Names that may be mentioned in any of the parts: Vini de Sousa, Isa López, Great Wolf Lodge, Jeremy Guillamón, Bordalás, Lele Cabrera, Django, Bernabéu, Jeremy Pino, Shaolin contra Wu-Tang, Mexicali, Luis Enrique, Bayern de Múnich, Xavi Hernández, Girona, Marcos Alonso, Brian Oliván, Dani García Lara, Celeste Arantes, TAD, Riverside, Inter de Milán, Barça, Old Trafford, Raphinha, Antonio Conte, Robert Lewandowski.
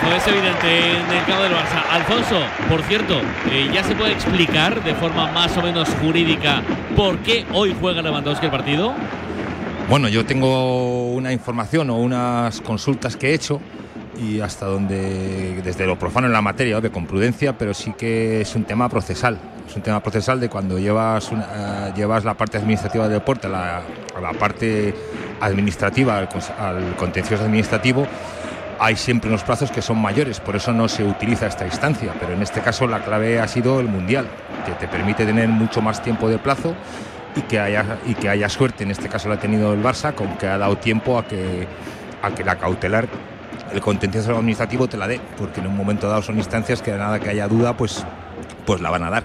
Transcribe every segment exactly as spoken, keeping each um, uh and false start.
Cabezazo, es evidente, en el campo del Barça. Alfonso, por cierto, eh, ya se puede explicar de forma más o menos jurídica por qué hoy juega Lewandowski el partido. Bueno, yo tengo una información o unas consultas que he hecho y hasta donde, desde lo profano en la materia, obvio, con prudencia, pero sí que es un tema procesal. Es un tema procesal de cuando llevas, una, uh, llevas la parte administrativa del deporte a la, a la parte administrativa, al, al contencioso administrativo, hay siempre unos plazos que son mayores, por eso no se utiliza esta instancia, pero en este caso la clave ha sido el Mundial, que te permite tener mucho más tiempo de plazo y que haya, y que haya suerte, en este caso la ha tenido el Barça, con que ha dado tiempo a que, a que la cautelar, el contencioso administrativo te la dé, porque en un momento dado son instancias que de nada que haya duda, pues, pues la van a dar.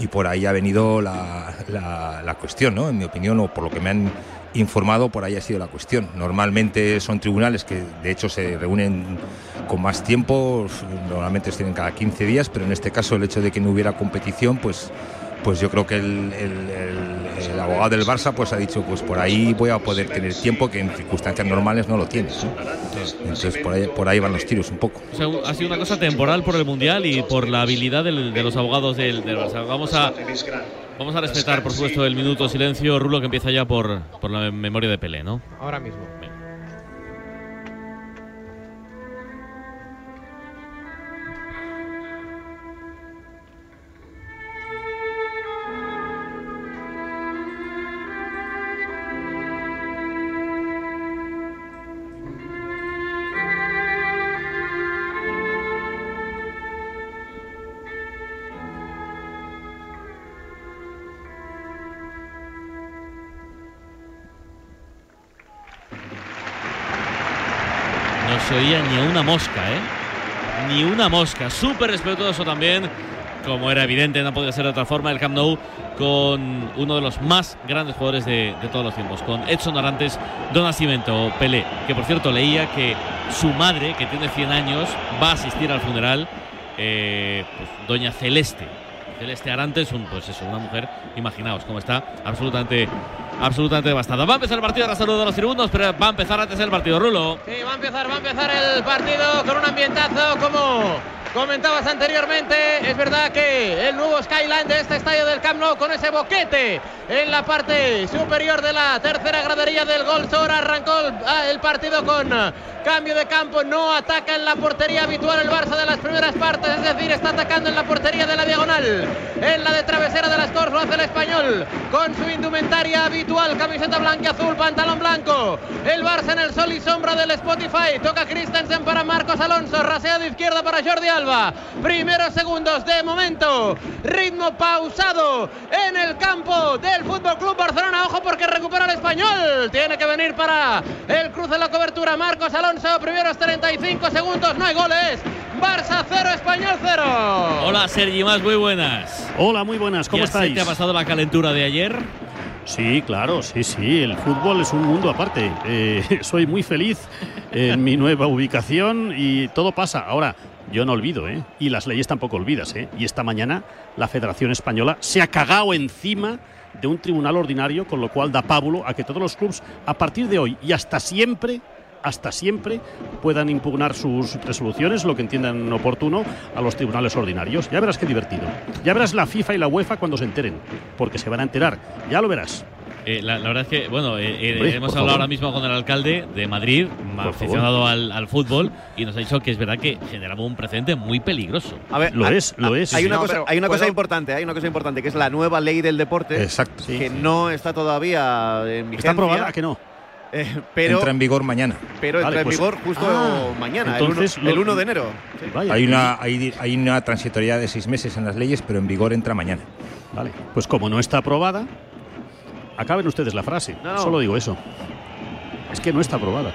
Y por ahí ha venido la, la, la cuestión, ¿no? En mi opinión, o por lo que me han informado, por ahí ha sido la cuestión. Normalmente son tribunales que de hecho se reúnen con más tiempo, normalmente tienen cada quince días, pero en este caso el hecho de que no hubiera competición, pues, pues yo creo que el, el, el, el abogado del Barça pues ha dicho, pues por ahí voy a poder tener tiempo que en circunstancias normales no lo tienes, ¿no? Entonces por ahí, por ahí van los tiros un poco. O sea, ha sido una cosa temporal por el Mundial y por la habilidad del, de los abogados del, del Barça. Vamos a, vamos a respetar, por supuesto, el minuto de silencio, Rulo, que empieza ya por, por la memoria de Pelé, ¿no? Ahora mismo. Bien. Se oía ni una mosca, ¿eh? Ni una mosca. Súper respetuoso también, como era evidente, no podía ser de otra forma, el Camp Nou con uno de los más grandes jugadores de, de todos los tiempos, con Edson Arantes do Nascimento, Pelé, que por cierto leía que su madre, que tiene cien años, va a asistir al funeral, eh, pues, doña Celeste. Celeste Arantes, un, pues eso, una mujer, imaginaos cómo está, absolutamente, absolutamente devastada. Va a empezar el partido, ahora saludo a los tribunos, pero va a empezar antes el partido, Rulo. Sí, va a empezar, va a empezar el partido con un ambientazo, como comentabas anteriormente. Es verdad que el nuevo skyline de este estadio del Camp Nou, con ese boquete en la parte superior de la tercera gradería del Gol Sur, arrancó el, el partido con cambio de campo. No ataca en la portería habitual el Barça de las primeras partes, es decir, está atacando en la portería de la diagonal. En la de travesera de las Corts lo hace el Español con su indumentaria habitual, camiseta blanca azul, pantalón blanco. El Barça en el sol y sombra del Spotify, toca Christensen para Marcos Alonso, rasea de izquierda para Jordi Alba. Primeros segundos de momento, ritmo pausado en el campo de el Fútbol Club Barcelona, ojo porque recupera el Español, tiene que venir para el cruce de la cobertura Marcos Alonso. Primeros treinta y cinco segundos, no hay goles, Barça cero, Español cero. Hola Sergi Mas, muy buenas. Hola, muy buenas, ¿cómo estáis? ¿Te ha pasado la calentura de ayer? Sí, claro, sí, sí, el fútbol es un mundo aparte, eh, soy muy feliz en mi nueva ubicación y todo pasa. Ahora, yo no olvido, ¿eh? Y las leyes tampoco olvidas, ¿eh? Y esta mañana la Federación Española se ha cagado encima de un tribunal ordinario, con lo cual da pábulo a que todos los clubes, a partir de hoy y hasta siempre, hasta siempre, puedan impugnar sus resoluciones, lo que entiendan oportuno, a los tribunales ordinarios. Ya verás qué divertido. Ya verás la FIFA y la UEFA cuando se enteren, porque se van a enterar. Ya lo verás. Eh, la, la verdad es que, bueno, eh, eh, Hombre, hemos hablado favor. ahora mismo con el alcalde de Madrid, aficionado al, al fútbol, y nos ha dicho que es verdad que generamos un precedente muy peligroso. A ver, lo a, es, lo a, es. Hay una, no, cosa, hay una cosa importante, hay una cosa importante, que es la nueva ley del deporte. Exacto. Sí, que sí. no está todavía en vigencia. Está aprobada, que no. Eh, pero, entra en vigor mañana. Pero entra vale, pues, en vigor justo ah, mañana, entonces, el, uno, el uno de enero. Sí. Vaya, hay, una, hay, hay una transitoriedad de seis meses en las leyes, pero en vigor entra mañana. Vale. Pues como no está aprobada, acaben ustedes la frase. No. Solo digo eso. Es que no está aprobada.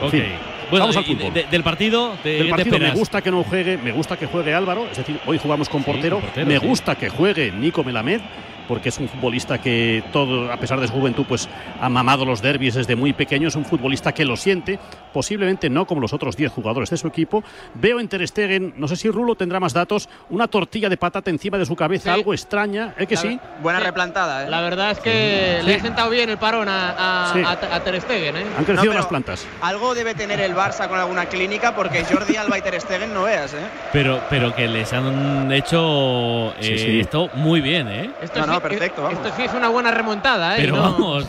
Ok. En fin. Bueno, vamos al fútbol. De, de, del partido, de, del partido me gusta que no juegue, me gusta que juegue Álvaro, es decir, hoy jugamos con sí, portero, con portero me sí. gusta que juegue Nico Melamed, porque es un futbolista que todo, a pesar de su juventud, pues ha mamado los derbis desde muy pequeño. Es un futbolista que lo siente, posiblemente no como los otros diez jugadores de su equipo. Veo en Ter Stegen, no sé si Rulo tendrá más datos, una tortilla de patata encima de su cabeza, sí. Algo extraña, ¿eh que la, sí? Buena sí. replantada, ¿eh? La verdad es que sí. le ha sentado bien el parón a, a, sí. a, a Ter Stegen, ¿eh? Han crecido no, las plantas. Algo debe tener el Barça con alguna clínica, porque Jordi Alba y Ter Stegen no veas, ¿eh? Pero, pero que les han hecho eh, sí, sí. esto muy bien, ¿eh? Esto no, sí, no, perfecto, vamos. Esto sí es una buena remontada, ¿eh? Pero no. vamos,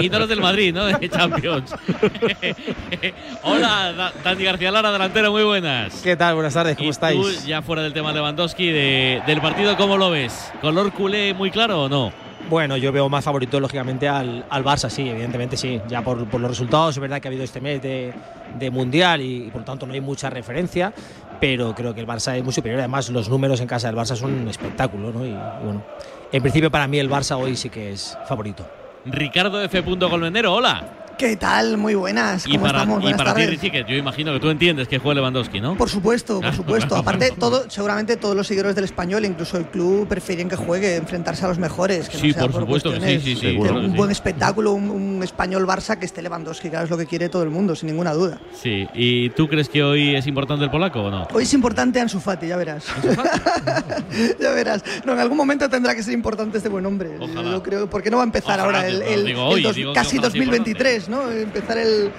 y no los del Madrid, ¿no? De Champions. Hola, Dani García Lara, delantero, muy buenas. ¿Qué tal? Buenas tardes, ¿cómo estáis? Tú, ya fuera del tema Lewandowski, de, del partido, ¿cómo lo ves? ¿Color culé muy claro o no? Bueno, yo veo más favorito, lógicamente, al, al Barça, sí, evidentemente sí. Ya por, por los resultados, es verdad que ha habido este mes de, de Mundial y, y por tanto no hay mucha referencia, pero creo que el Barça es muy superior. Además, los números en casa del Barça son un espectáculo, ¿no? Y, y bueno, en principio para mí el Barça hoy sí que es favorito. Ricardo F. Colmenero, hola. ¿Qué tal? Muy buenas. ¿Cómo y para, estamos? Buenas y para ti, Richie, que yo imagino que tú entiendes que juega Lewandowski, ¿no? Por supuesto, por supuesto. Aparte, todo, seguramente todos los seguidores del Español, incluso el club, prefieren que juegue, enfrentarse a los mejores. Que sí, no sea por supuesto por que sí, sí, sí. Un que buen sí. espectáculo, un, un Español-Barça que esté Lewandowski, claro, es lo que quiere todo el mundo, sin ninguna duda. Sí, ¿y tú crees que hoy es importante el polaco o no? Hoy es importante Ansu Fati, ya verás. ¿Ansu Fati? Ya verás. No, en algún momento tendrá que ser importante este buen hombre. Ojalá. Yo creo, porque no va a empezar Ojalá, ahora el, el, digo, el, el hoy, dos, digo, casi dos mil veintitrés. ¿No? Empezar el,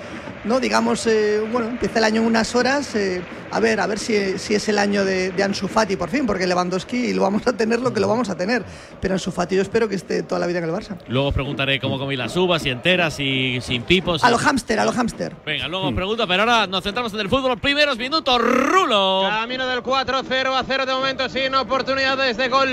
no digamos, eh, bueno, empieza el año en unas horas. Eh, a ver, a ver si, si es el año de, de Ansu Fati por fin, porque Lewandowski lo vamos a tener lo que lo vamos a tener. Pero Ansu Fati yo espero que esté toda la vida en el Barça. Luego os preguntaré cómo comí las uvas, si enteras, si sin pipos. Si a lo hámster, a lo hámster. Venga, luego os pregunto, pero ahora nos centramos en el fútbol. Primeros minutos, Rulo. Camino del cuatro cero a cero de momento, sin oportunidades de gol.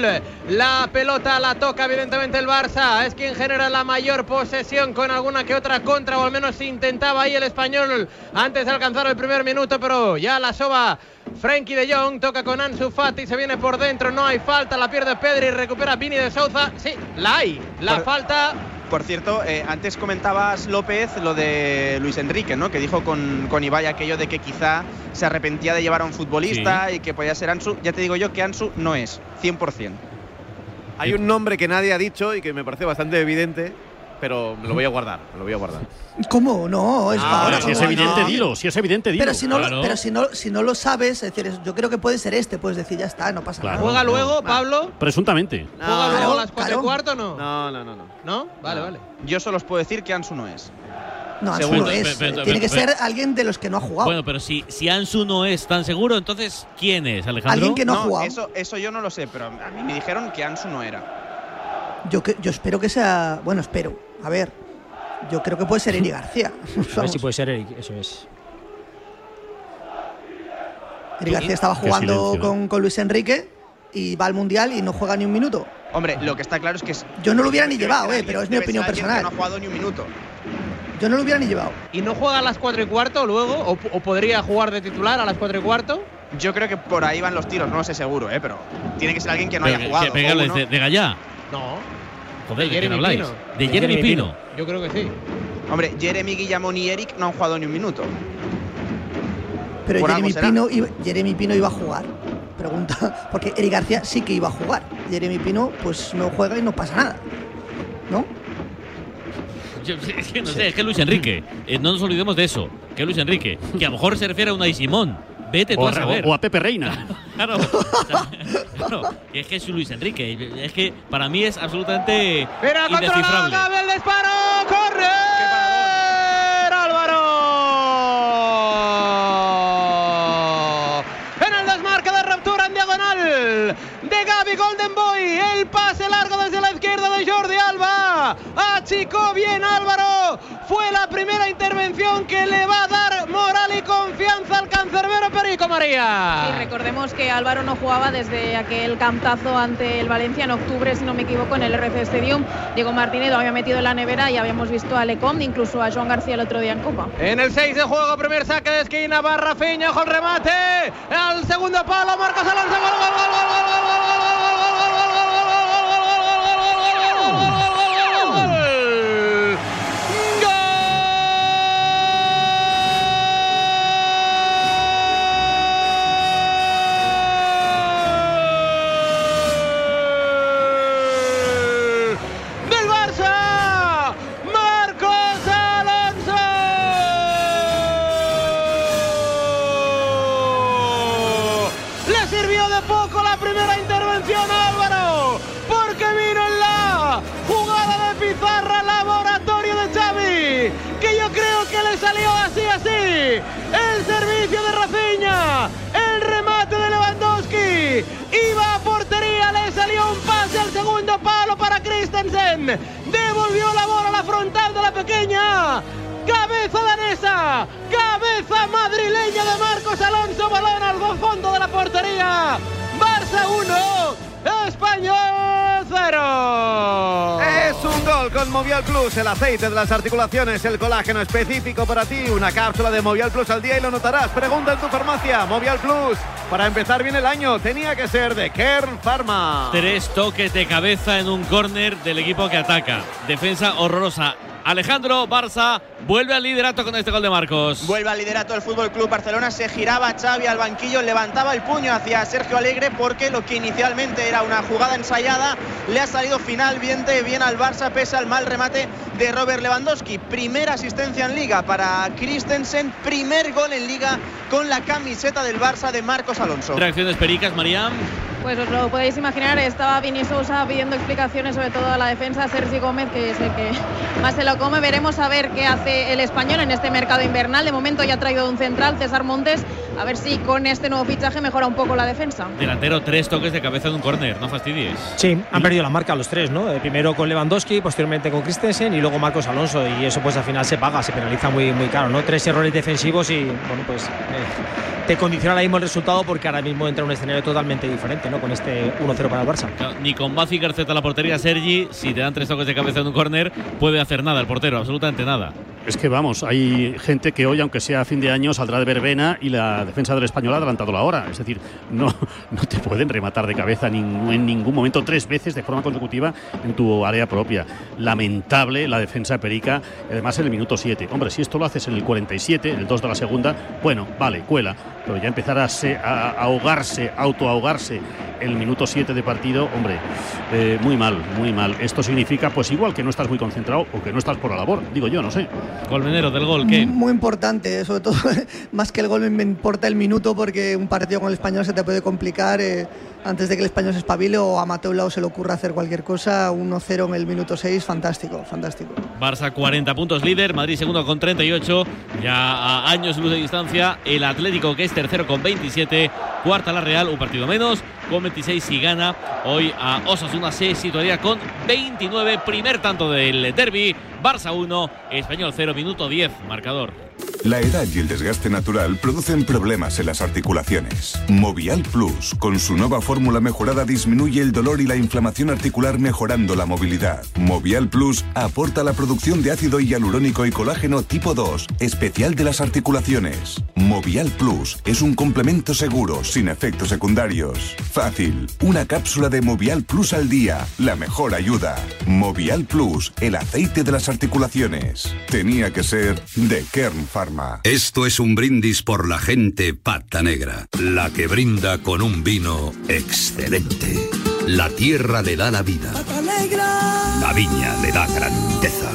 La pelota la toca evidentemente el Barça. Es quien genera la mayor posesión con alguna que otra contra. O al menos intentaba ahí el Español antes de alcanzar el primer minuto, pero ya la soba Frenkie de Jong, toca con Ansu Fati, se viene por dentro, no hay falta, la pierde Pedri, recupera Vini de Sousa, sí, la hay, la por, falta. Por cierto, eh, antes comentabas, López, lo de Luis Enrique, ¿no? Que dijo con, con Ibai aquello de que quizá se arrepentía de llevar a un futbolista sí. y que podía ser Ansu. Ya te digo yo que Ansu no es, cien por cien. Hay un nombre que nadie ha dicho y que me parece bastante evidente, pero me lo voy a guardar, me lo voy a guardar. ¿Cómo? No, es ah, ahora, si es evidente, no. dilo, si es evidente, dilo. Pero si no, claro. pero si no, si no lo sabes, es decir, yo creo que puede ser este, puedes decir, ya está, no pasa claro. nada. ¿Juega luego, Pablo? Presuntamente. No. ¿Juega luego a las cuatro y cuarto o no? No, no, no. ¿No? ¿No? Vale, no. vale. Yo solo os puedo decir que Ansu no es. No, Ansu no es. Pero, pero, pero, Tiene que pero, pero, ser alguien de los que no ha jugado. Bueno, pero si, si Ansu no es tan seguro, entonces, ¿quién es, Alejandro? Alguien que no, no ha jugado. Eso, eso yo no lo sé, pero a mí me dijeron que Ansu no era. Yo, que, yo espero que sea… Bueno, espero. A ver, yo creo que puede ser Eric García. A ver si puede ser Eric, eso es. Eric García estaba jugando con, con Luis Enrique y va al Mundial y no juega ni un minuto. Hombre, lo que está claro es que… Es yo no lo hubiera ni llevado, eh, pero es mi opinión personal. No ha jugado ni un minuto. Yo no lo hubiera ni llevado. ¿Y no juega a las cuatro y cuarto luego? ¿O, o podría jugar de titular a las cuatro y cuarto? Yo creo que por ahí van los tiros, no lo sé seguro, eh, pero tiene que ser alguien que no pero, haya jugado. Pegarles de, de Gallá. No. Joder, ¿de quién habláis? Pino. ¿De, ¿De Jeremy, Jeremy Pino? Pino? Yo creo que sí. Hombre, Jeremy, Guillamón y Eric no han jugado ni un minuto. Pero Jeremy Pino, iba, Jeremy Pino iba a jugar. Pregunta. Porque Eric García sí que iba a jugar. Jeremy Pino, pues no juega y no pasa nada. ¿No? Yo, es que no sé, es que Luis Enrique. Eh, no nos olvidemos de eso. Que Luis Enrique. Que a lo mejor se refiere a una Isimón. Vete tú o, a saber. O a Pepe Reina. Claro, claro, claro. Es que es Luis Enrique. Es que para mí es absolutamente Mira, indescifrable. Gavi, el disparo. ¡Correr, Álvaro! En el desmarque de ruptura en diagonal de Gavi, Golden Boy. El pase largo desde la izquierda de Jordi Alba. Achicó bien Álvaro. Fue la primera intervención que le va a dar moral y confianza al cancerbero Perico María. Y recordemos que Álvaro no jugaba desde aquel cantazo ante el Valencia en octubre, si no me equivoco, en el R C Stadium. Diego Martínez lo había metido en la nevera y habíamos visto a Lecom, incluso a Joan García el otro día en Copa. En el seis de juego, primer saque de esquina, va Raphinha, ojo el remate, al segundo palo, Marcos Alonso, gol, gol, gol, gol, gol, gol, gol, gol. le sirvió de poco la primera intervención a Álvaro, porque vino en la jugada de pizarra, laboratorio de Xavi, que yo creo que le salió así, así, el servicio de Raphinha, el remate de Lewandowski, iba a portería, le salió un pase al segundo palo para Christensen, devolvió la bola a la frontal de la pequeña. Cabeza danesa, cabeza madrileña de Marcos Alonso, balón al fondo de la portería. Barça uno, Español cero. Es un gol con Movial Plus, el aceite de las articulaciones, el colágeno específico para ti. Una cápsula de Movial Plus al día y lo notarás. Pregunta en tu farmacia, Movial Plus. Para empezar bien el año tenía que ser de Kern Pharma. Tres toques de cabeza en un córner del equipo que ataca. Defensa horrorosa. Alejandro, Barça vuelve al liderato con este gol de Marcos. Vuelve al liderato el Fútbol Club Barcelona. Se giraba Xavi al banquillo, levantaba el puño hacia Sergio Alegre porque lo que inicialmente era una jugada ensayada le ha salido finalmente bien al Barça pese al mal remate de Robert Lewandowski. Primera asistencia en Liga para Christensen, primer gol en Liga con la camiseta del Barça de Marcos Alonso. Reacciones pericas, María. Pues os lo podéis imaginar, estaba Vini de Sousa pidiendo explicaciones sobre todo a la defensa, Sergi Gómez, que es el que más se lo come. Veremos a ver qué hace el Español en este mercado invernal. De momento ya ha traído un central, César Montes, a ver si con este nuevo fichaje mejora un poco la defensa. Delantero, tres toques de cabeza en un córner, no fastidies. Sí, han perdido la marca los tres, ¿no? Primero con Lewandowski, posteriormente con Christensen y luego Marcos Alonso, y eso pues al final se paga, se penaliza muy, muy caro, ¿no? Tres errores defensivos y, bueno, pues… Eh. te condiciona ahora mismo el resultado porque ahora mismo entra un escenario totalmente diferente, ¿no? Con este uno cero para el Barça. No, ni con Bazi Garceta la portería, Sergi, si te dan tres toques de cabeza en un córner, puede hacer nada el portero, absolutamente nada. Es que vamos, hay gente que hoy, aunque sea fin de año, saldrá de verbena y la defensa del Español ha adelantado la hora. Es decir, no, no te pueden rematar de cabeza en ningún momento tres veces de forma consecutiva en tu área propia. Lamentable la defensa perica, además en el minuto siete. Hombre, si esto lo haces en el cuarenta y siete, el dos de la segunda, bueno, vale, cuela. Pero ya empezar a, a ahogarse, autoahogarse el minuto siete de partido, hombre, eh, muy mal, muy mal. Esto significa, pues igual que no estás muy concentrado o que no estás por la labor, digo yo, no sé. Colmenero, del gol, ¿qué? Muy importante, sobre todo, más que el gol me importa el minuto porque un partido con el Español se te puede complicar eh, antes de que el Español se espabile o a Mateu Lahoz se le ocurra hacer cualquier cosa. uno cero en el minuto seis, fantástico, fantástico. Barça cuarenta puntos líder, Madrid segundo con treinta y ocho, ya a años luz de distancia, el Atlético que es tercero con veintisiete, cuarta la Real, un partido menos, con veintiséis si gana hoy a Osasuna se situaría con veintinueve, primer tanto del derbi, Barça uno, Español cero, minuto diez, marcador. La edad y el desgaste natural producen problemas en las articulaciones. Movial Plus, con su nueva fórmula mejorada, disminuye el dolor y la inflamación articular mejorando la movilidad. Movial Plus aporta la producción de ácido hialurónico y colágeno tipo dos, especial de las articulaciones. Movial Plus es un complemento seguro, sin efectos secundarios. Fácil, una cápsula de Movial Plus al día, la mejor ayuda. Movial Plus, el aceite de las articulaciones. Tenía que ser de Kern Pharma. Esto es un brindis por la gente pata negra, la que brinda con un vino excelente. La tierra le da la vida, la viña le da grandeza.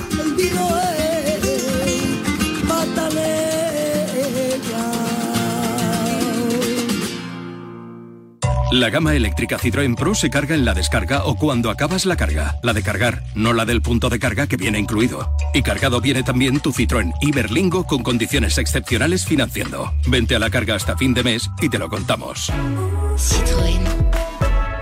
La gama eléctrica Citroën Pro se carga en la descarga o cuando acabas la carga. La de cargar, no la del punto de carga que viene incluido. Y cargado viene también tu Citroën Iberlingo con condiciones excepcionales financiando. Vente a la carga hasta fin de mes y te lo contamos. Citroën.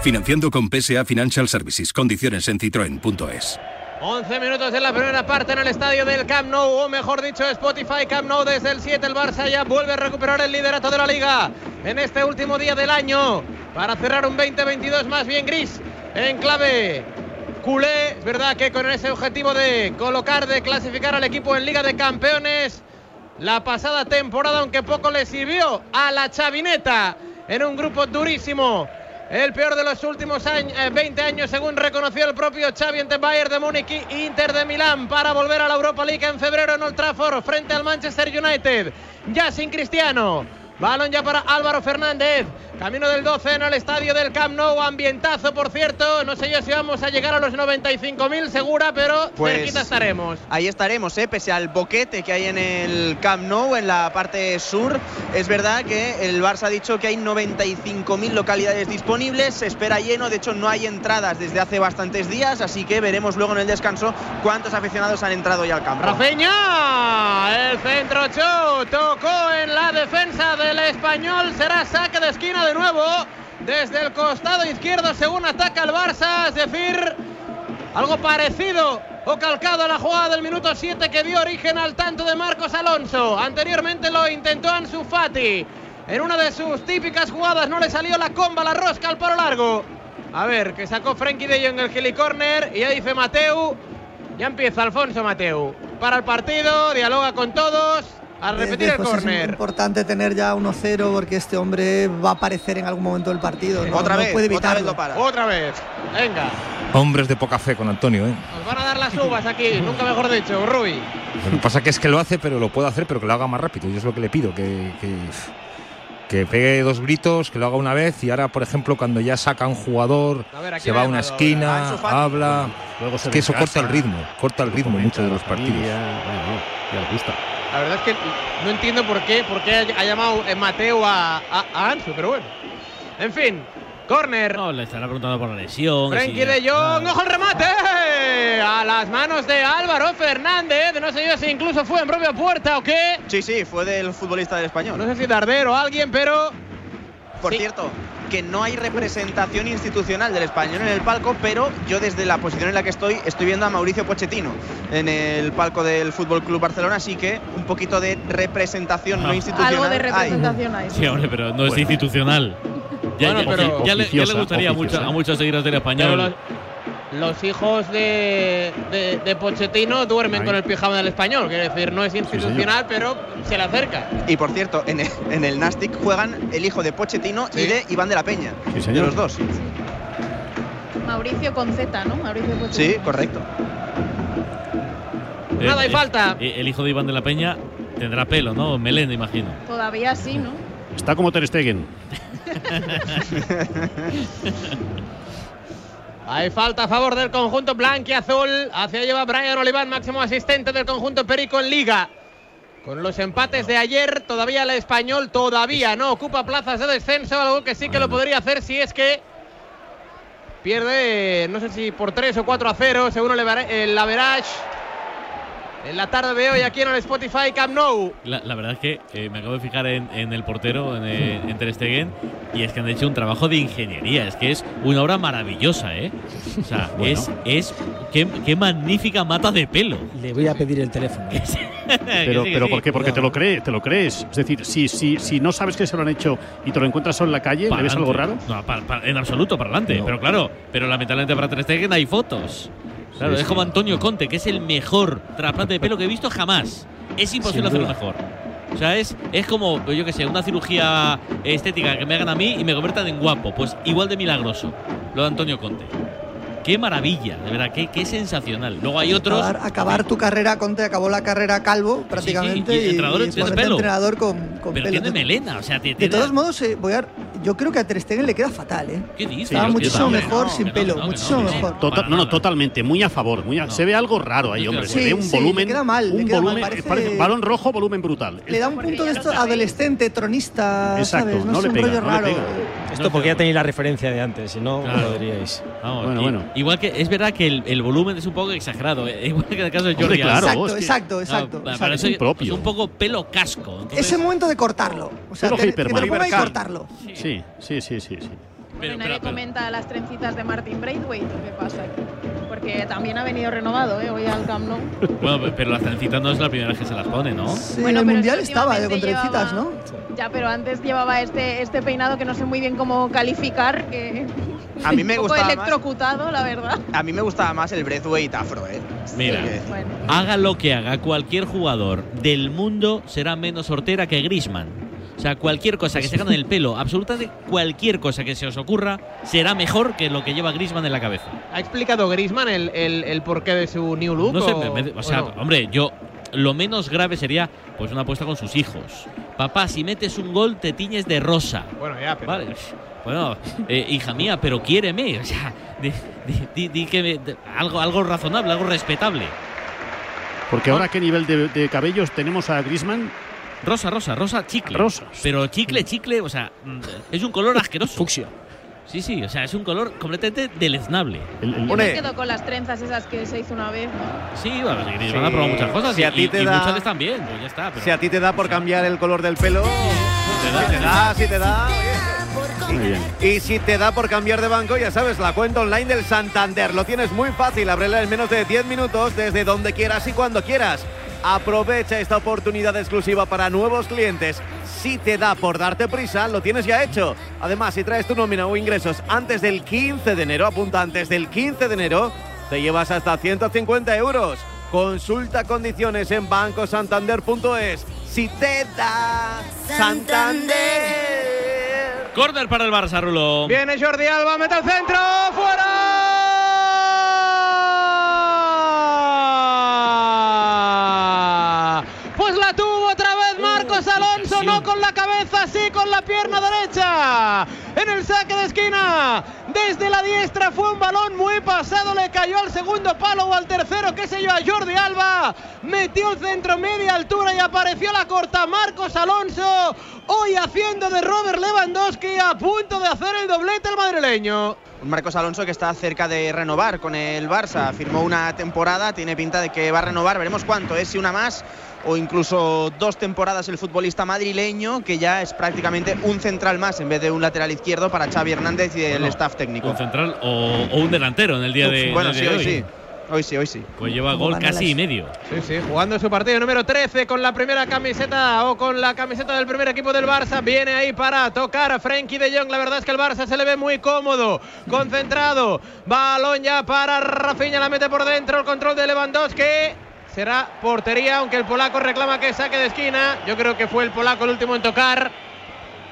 Financiando con P S A Financial Services. Condiciones en citroen punto es. once minutos en la primera parte en el estadio del Camp Nou, o mejor dicho, Spotify Camp Nou. Desde el siete el Barça ya vuelve a recuperar el liderato de la Liga en este último día del año para cerrar un veinte veintidós más bien gris en clave culé. Es verdad que con ese objetivo de colocar, de clasificar al equipo en Liga de Campeones la pasada temporada, aunque poco le sirvió a la chavineta en un grupo durísimo. El peor de los últimos años, veinte años, según reconoció el propio Xavi ante Bayern de Múnich y Inter de Milán, para volver a la Europa League en febrero en Old Trafford frente al Manchester United. Ya sin Cristiano, Balón ya para Álvaro Fernández. Camino del doce en el estadio del Camp Nou. Ambientazo, por cierto. No sé yo si vamos a llegar a los noventa y cinco mil, segura, pero pues cerquita estaremos. Ahí estaremos, ¿eh? Pese al boquete que hay en el Camp Nou, en la parte sur. Es verdad que el Barça ha dicho que hay noventa y cinco mil localidades disponibles. Se espera lleno. De hecho, no hay entradas desde hace bastantes días. Así que veremos luego en el descanso cuántos afeccionados han entrado ya al campo. Raphinha, el centro show. Tocó en la defensa del Español. Será saque de esquina de De nuevo, desde el costado izquierdo, según ataca el Barça, es decir, algo parecido o calcado a la jugada del minuto siete que dio origen al tanto de Marcos Alonso. Anteriormente lo intentó Ansu Fati. En una de sus típicas jugadas no le salió la comba, la rosca al paro largo. A ver, que sacó Frenkie de Jong en el gilicórner y ya dice Mateu. Ya empieza Alfonso Mateu. Para el partido, dialoga con todos. Al repetir el córner. Es muy importante tener ya uno cero porque este hombre va a aparecer en algún momento del partido. No, otra, no vez, puede evitarlo. Otra vez lo para. Otra vez. Venga. Hombres de poca fe con Antonio, ¿eh? Nos van a dar las uvas aquí, nunca mejor dicho, Rubi. Lo que pasa que es que lo hace, pero lo puede hacer, pero que lo haga más rápido. Yo es lo que le pido, que, que, que pegue dos gritos, que lo haga una vez. Y ahora, por ejemplo, cuando ya saca un jugador, a ver, se va a una esquina, habla. Luego es que eso corta el ritmo, corta el ritmo mucho de los partidos. Ya le gusta. La verdad es que no entiendo por qué, por qué ha llamado Mateu a, a, a Ansu, pero bueno. En fin, córner. No, le estará preguntando por la lesión. Frenkie de Jong, ojo el remate. A las manos de Álvaro Fernández. No sé yo si incluso fue en propia puerta o qué. Sí, sí, fue del futbolista del Español. No sé si Darder o alguien, pero... Por sí. cierto, que no hay representación institucional del Español en el palco, pero yo desde la posición en la que estoy, estoy viendo a Mauricio Pochettino en el palco del Fútbol Club Barcelona, así que un poquito de representación no, no institucional. Algo de representación hay. hay. Sí, hombre, pero no bueno. es institucional. Ya, bueno, ya, pero ya, oficiosa, ya le gustaría mucho, a muchos seguidores del Español. Los, los hijos de, de, de Pochettino duermen Ay. con el pijama del Español, quiere decir, no es institucional, sí, pero se le acerca. Y por cierto, en el, en el Nastic juegan el hijo de Pochettino sí. y de Iván de la Peña, sí, de los dos. Mauricio con Z, ¿no? Mauricio Pochettino. Sí, correcto. Eh, Nada, hay eh, falta. El hijo de Iván de la Peña tendrá pelo, ¿no? Melena, imagino. Todavía sí, ¿no? Está como Ter Stegen. Hay falta a favor del conjunto blanquiazul. Hacia lleva Brian Oliván, máximo asistente del conjunto perico en Liga. Con los empates de ayer, todavía el Español todavía no ocupa plazas de descenso, algo que sí que lo podría hacer si es que pierde, no sé si por tres o cuatro a cero, según el average. En la tarde de hoy aquí en el Spotify Camp Nou. La, la verdad es que eh, me acabo de fijar en, en el portero, en, en Ter Stegen, y es que han hecho un trabajo de ingeniería. Es que es una obra maravillosa, ¿eh? O sea, bueno. es, es qué, qué magnífica mata de pelo. Le voy a pedir el teléfono. pero, sí, pero sí. ¿por qué? Porque te lo crees, te lo crees. Es decir, si, si, si no sabes que se lo han hecho y te lo encuentras solo en la calle, ¿le ves algo raro? No, para, para, en absoluto, para adelante. No. Pero claro, pero lamentablemente para Ter Stegen hay fotos. Claro, es como Antonio Conte, que es el mejor trasplante de pelo que he visto jamás. Es imposible hacerlo mejor. O sea, es, es como, yo qué sé, una cirugía estética que me hagan a mí y me conviertan en guapo. Pues igual de milagroso lo de Antonio Conte. Qué maravilla, de verdad, qué, qué sensacional. Luego hay otros… Acabar, acabar tu carrera, Conte, acabó la carrera calvo prácticamente. Sí, sí, y, y, entrenador, y, y tiene pelo. entrenador con, con Pero pelo. tiene melena, o sea… Tiene, de todos la... modos, eh, voy a… Yo creo que a Ter Stegen le queda fatal, ¿eh? ¿Qué dices? Estaba muchísimo mejor no, sin pelo, no, muchísimo no, mejor. Total, no, no, totalmente, muy a favor. Muy a, no. Se ve algo raro ahí, hombre. Sí, se ve un sí, volumen. Le queda mal. Un le queda volumen, mal, parece, parece, balón rojo, volumen brutal. Le da un punto de esto adolescente, tronista. Exacto, ¿sabes? No, no, sé, le pega, un rollo no raro. Le pega. Esto porque ya tenéis la referencia de antes, si no, claro. no lo diríais. Vamos, bueno, y, bueno. Igual que es verdad que el, el volumen es un poco exagerado. Igual que en el caso de Jordi Alba. Claro, exacto, exacto. Para eso es un poco pelo casco. Es el momento de cortarlo. O sea, que te lo ponga y cortarlo. Sí, sí, sí, sí. sí. Pero, nadie pero, comenta pero. las trencitas de Martin Braithwaite, ¿qué pasa aquí? Porque también ha venido renovado, ¿eh? Hoy al Camp Nou. Bueno, pero las trencitas no es la primera vez que se las pone, ¿no? Sí, bueno, en el Mundial estaba yo con trencitas, ¿no? Ya, pero antes llevaba este, este peinado que no sé muy bien cómo calificar, que… A mí me un poco gustaba electrocutado, más, la verdad. A mí me gustaba más el Braithwaite afro, ¿eh? Mira, sí, bueno. haga lo que haga, cualquier jugador del mundo será menos hortera que Griezmann. O sea, cualquier cosa que se gane en el pelo, absolutamente cualquier cosa que se os ocurra, será mejor que lo que lleva Griezmann en la cabeza. ¿Ha explicado Griezmann el, el, el porqué de su new look? No sé, o, me, o sea, o no? hombre, yo lo menos grave sería pues una apuesta con sus hijos. Papá, si metes un gol te tiñes de rosa. Bueno, ya, pero... Vale. Bueno, eh, hija mía, pero quiéreme. O sea, di, di, di que me, de, algo, algo razonable, algo respetable. Porque ahora, ¿qué nivel de, de cabellos tenemos a Griezmann? Rosa, rosa, rosa, chicle. Rosa. Pero chicle, chicle, o sea, es un color asqueroso. Fucsia. Sí, sí, o sea, es un color completamente deleznable. El, el, el... quedó con las trenzas esas que se hizo una vez, ¿no? Sí, bueno, si Griezmann sí. ha probado muchas cosas. Si y, a ti te y, da... y muchas están bien, pues ya está. Pero, si a ti te da por o sea, cambiar el color del pelo. Te da, si te da, si te da. Muy bien. Y si te da por cambiar de banco, ya sabes, la cuenta online del Santander. Lo tienes muy fácil, ábrela en menos de diez minutos, desde donde quieras y cuando quieras. Aprovecha esta oportunidad exclusiva para nuevos clientes. Si te da por darte prisa, lo tienes ya hecho. Además, si traes tu nómina o ingresos antes del quince de enero, apunta antes del quince de enero, te llevas hasta ciento cincuenta euros. Consulta condiciones en banco santander punto es. Si te da, Santander. Córner para el Barça, Rulo. Viene Jordi Alba, mete el centro, ¡fuera! Pues la tuvo otra vez Marcos Alonso, no con la cabeza, sí con la pierna derecha. En el saque de esquina, desde la diestra, fue un balón muy pasado, le cayó al segundo palo o al tercero, qué sé yo, a Jordi Alba. Metió el centro media altura y apareció la corta. Marcos Alonso, hoy haciendo de Robert Lewandowski, a punto de hacer el doblete el madrileño. Marcos Alonso que está cerca de renovar con el Barça, firmó una temporada, tiene pinta de que va a renovar, veremos cuánto es, si una más o incluso dos temporadas el futbolista madrileño, que ya es prácticamente un central más en vez de un lateral izquierdo para Xavi Hernández y el bueno, staff técnico. Un central o, o un delantero en el día Uf, de, bueno, en el día sí, de hoy. Hoy sí. Hoy sí, hoy sí. Pues lleva gol casi y medio. Sí, sí, jugando su partido número trece con la primera camiseta o con la camiseta del primer equipo del Barça. Viene ahí para tocar a Frenkie de Jong. La verdad es que el Barça se le ve muy cómodo, concentrado. Balón ya para Raphinha, la mete por dentro, el control de Lewandowski. Será portería, aunque el polaco reclama que saque de esquina. Yo creo que fue el polaco el último en tocar.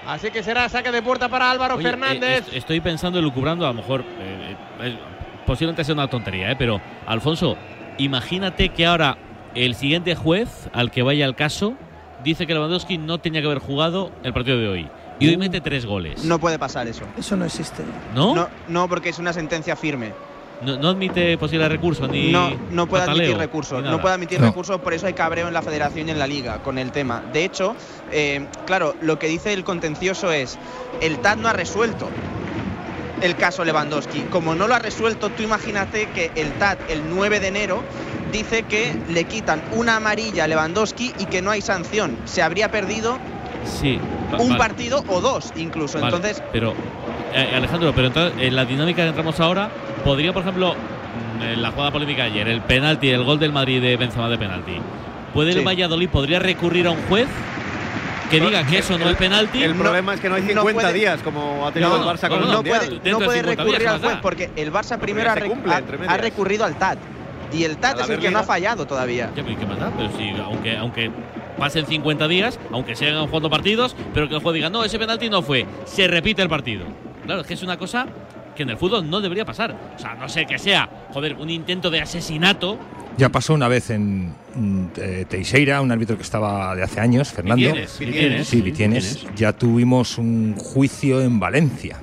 Así que será saque de puerta para Álvaro Oye, Fernández. Eh, estoy pensando y lucubrando, a lo mejor... Eh, eh, posiblemente sea una tontería, ¿eh? Pero, Alfonso, imagínate que ahora el siguiente juez al que vaya el caso dice que Lewandowski no tenía que haber jugado el partido de hoy. Y hoy mete tres goles. No puede pasar eso. Eso no existe. ¿No? No, no, porque es una sentencia firme. No, no admite posible recurso ni no no puede pataleo, admitir recursos no puede admitir no. recursos por eso hay cabreo en la Federación y en la Liga con el tema. De hecho, eh, claro, lo que dice el contencioso es el T A D no ha resuelto el caso Lewandowski. Como no lo ha resuelto, tú imagínate que el T A D el nueve de enero dice que le quitan una amarilla a Lewandowski y que no hay sanción. Se habría perdido sí, un vale. partido o dos incluso. Vale, entonces, pero eh, Alejandro, pero entonces, en la dinámica que entramos ahora, podría, por ejemplo, en la jugada polémica ayer, el penalti, el gol del Madrid de Benzema de penalti. ¿Puede sí. el Valladolid podría recurrir a un juez que diga que eso no el, es penalti? El problema no, es que no hay cincuenta no puede, días como ha tenido no, el Barça con no, el no Mundial. Puede, no puede recurrir días, al juez porque el Barça primero ha, cumple, ha, ha recurrido al T A D. Y el T A D es el que no ha fallado todavía. Ya, pero, ¿qué más da? Pero sí, aunque, aunque pasen cincuenta días, aunque sigan jugando partidos, pero que el juez diga, no, ese penalti no fue, se repite el partido. Claro, es que es una cosa que en el fútbol no debería pasar. O sea, no sé que sea, joder, un intento de asesinato. Ya pasó una vez en eh, Teixeira, un árbitro que estaba de hace años, Fernando. Vitienes. Sí, Vitienes. Ya tuvimos un juicio en Valencia.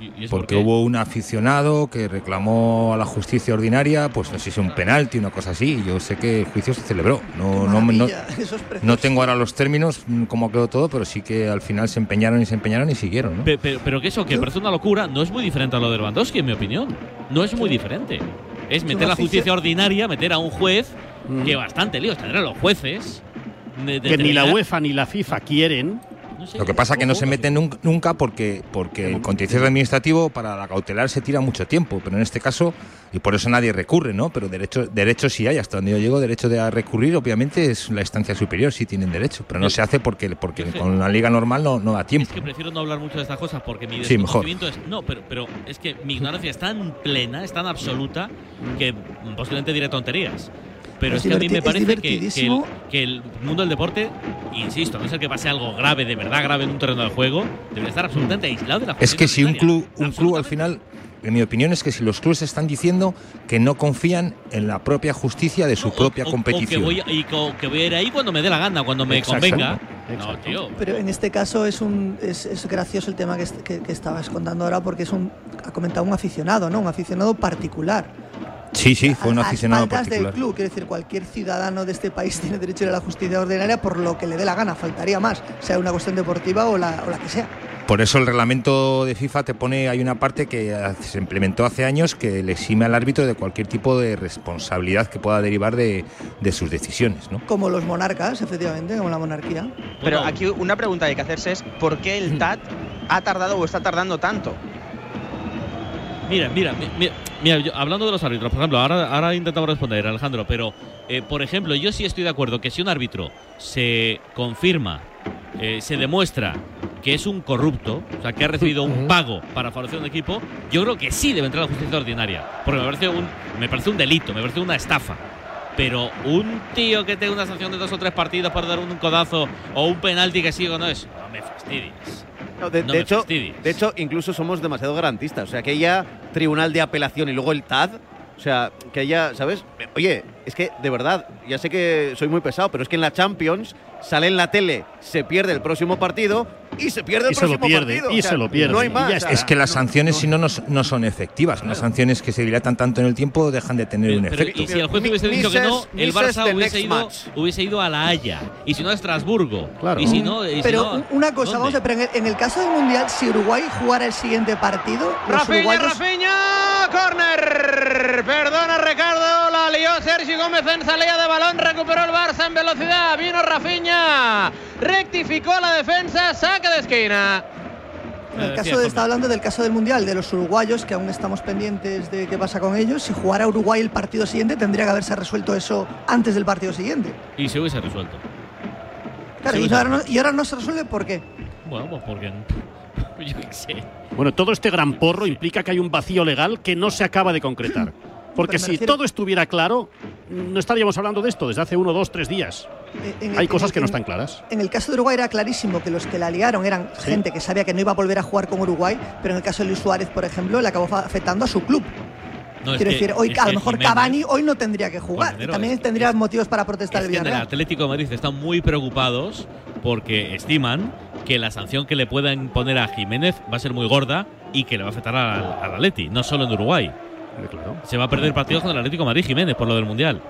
¿Y, y porque por hubo un aficionado que reclamó a la justicia ordinaria, pues no sé si un penalti, una cosa así. Yo sé que el juicio se celebró. No, no, no, no tengo ahora los términos, como quedó todo, pero sí que al final se empeñaron y se empeñaron y siguieron, ¿no? Pero, pero, pero que eso, que parece una locura, no es muy diferente a lo de Lewandowski, en mi opinión. No es muy diferente. Es meter la justicia ordinaria, meter a un juez, mm. que bastante líos tendrán los jueces. De, de que terminar. Ni la UEFA ni la FIFA quieren. No sé, lo que pasa es que no se meten nunca, nunca porque, porque el contencioso administrativo para la cautelar se tira mucho tiempo, pero en este caso, y por eso nadie recurre, ¿no? Pero derecho, derecho sí hay, hasta donde yo llego, derecho de recurrir, obviamente es la instancia superior, sí tienen derecho, pero no sí. se hace porque, porque con la liga normal no, no da tiempo. Es que prefiero no hablar mucho de estas cosas porque mi desconocimiento sí, es… No, pero, pero es que mi ignorancia es tan plena, es tan absoluta, que posiblemente diré tonterías. Pero es, es que a mí me parece que, que, el, que el mundo del deporte, insisto, no es el que pase algo grave, de verdad grave en un terreno de juego, debe estar absolutamente aislado de la justicia. Es que si un club, un club al final mi opinión es que si los clubes están diciendo que no confían en la propia justicia de su no, propia o, competición. O que, voy, y que, que voy a ir ahí cuando me dé la gana, cuando me exacto, convenga. Exacto. No, tío. Pero en este caso es un es, es gracioso el tema que, que, que estabas contando ahora, porque es un, ha comentado un aficionado, ¿no? Un aficionado particular. Sí, sí, fue un aficionado particular. Del club, quiero decir, cualquier ciudadano de este país tiene derecho a la justicia ordinaria por lo que le dé la gana, faltaría más, sea una cuestión deportiva o la, o la que sea. Por eso el reglamento de FIFA te pone, hay una parte que se implementó hace años que le exime al árbitro de cualquier tipo de responsabilidad que pueda derivar de, de sus decisiones, ¿no? Como los monarcas, efectivamente, como la monarquía. Pero aquí una pregunta que hay que hacerse es ¿por qué el T A T ha tardado o está tardando tanto? Mira, mira, mira, mira yo, hablando de los árbitros, por ejemplo, ahora, ahora intentamos responder, Alejandro, pero, eh, por ejemplo, yo sí estoy de acuerdo que si un árbitro se confirma, eh, se demuestra que es un corrupto, o sea, que ha recibido un pago para favorecer un equipo, yo creo que sí debe entrar a la justicia ordinaria, porque me parece un, me parece un delito, me parece una estafa. Pero un tío que tenga una sanción de dos o tres partidos por dar un codazo o un penalti que sí o no es, no me fastidies. No, de, no de, hecho, de hecho, incluso somos demasiado garantistas. O sea, que haya tribunal de apelación y luego el T A D. O sea, que haya, ¿sabes? Oye, es que de verdad, ya sé que soy muy pesado, pero es que en la Champions sale en la tele, se pierde el próximo partido y se pierde el y próximo se lo pierde, partido. Y o sea, se lo pierde. No hay más. Es, o sea, es que las no, sanciones, no, si no, no, no son efectivas. Claro. Las sanciones que se dilatan tanto en el tiempo dejan de tener pero, un pero efecto. Y si el juez mi, hubiese dicho que no, el Barça hubiese ido, hubiese ido a La Haya. Y si no, a Estrasburgo. Claro. Y si no, y pero si no, una cosa, ¿dónde? Vamos a ver, en el caso del Mundial, si Uruguay jugara el siguiente partido… ¡Raphinha, uruguayos... Raphinha! ¡Córner! Perdona, Ricardo, la lió Sergi Gómez en salida de balón, recuperó el Barça en velocidad, vino Raphinha, rectificó la defensa, saque de esquina. En el caso de, está hablando del caso del Mundial, de los uruguayos, que aún estamos pendientes de qué pasa con ellos. Si jugara Uruguay el partido siguiente, tendría que haberse resuelto eso antes del partido siguiente. Y se hubiese resuelto. Claro, se hubiese y, ahora no, y ahora no se resuelve, ¿por qué? Bueno, pues porque… yo qué sé. Bueno, todo este gran porro implica que hay un vacío legal que no se acaba de concretar. Porque si refiero... todo estuviera claro, no estaríamos hablando de esto desde hace uno, dos, tres días. En, en, Hay cosas en, que no están claras. En, en el caso de Uruguay era clarísimo que los que la liaron eran sí. gente que sabía que no iba a volver a jugar con Uruguay, pero en el caso de Luis Suárez, por ejemplo, le acabó afectando a su club. No, Quiero decir, que, hoy, a lo mejor Jiménez, Cavani hoy no tendría que jugar. Primero, También es, tendría es, motivos para protestar el Villarreal. El Atlético de Madrid están muy preocupados porque estiman que la sanción que le puedan poner a Jiménez va a ser muy gorda y que le va a afectar al Atleti, no solo en Uruguay. Claro. Se va a perder partidos con el Atlético de Madrid Jiménez por lo del Mundial.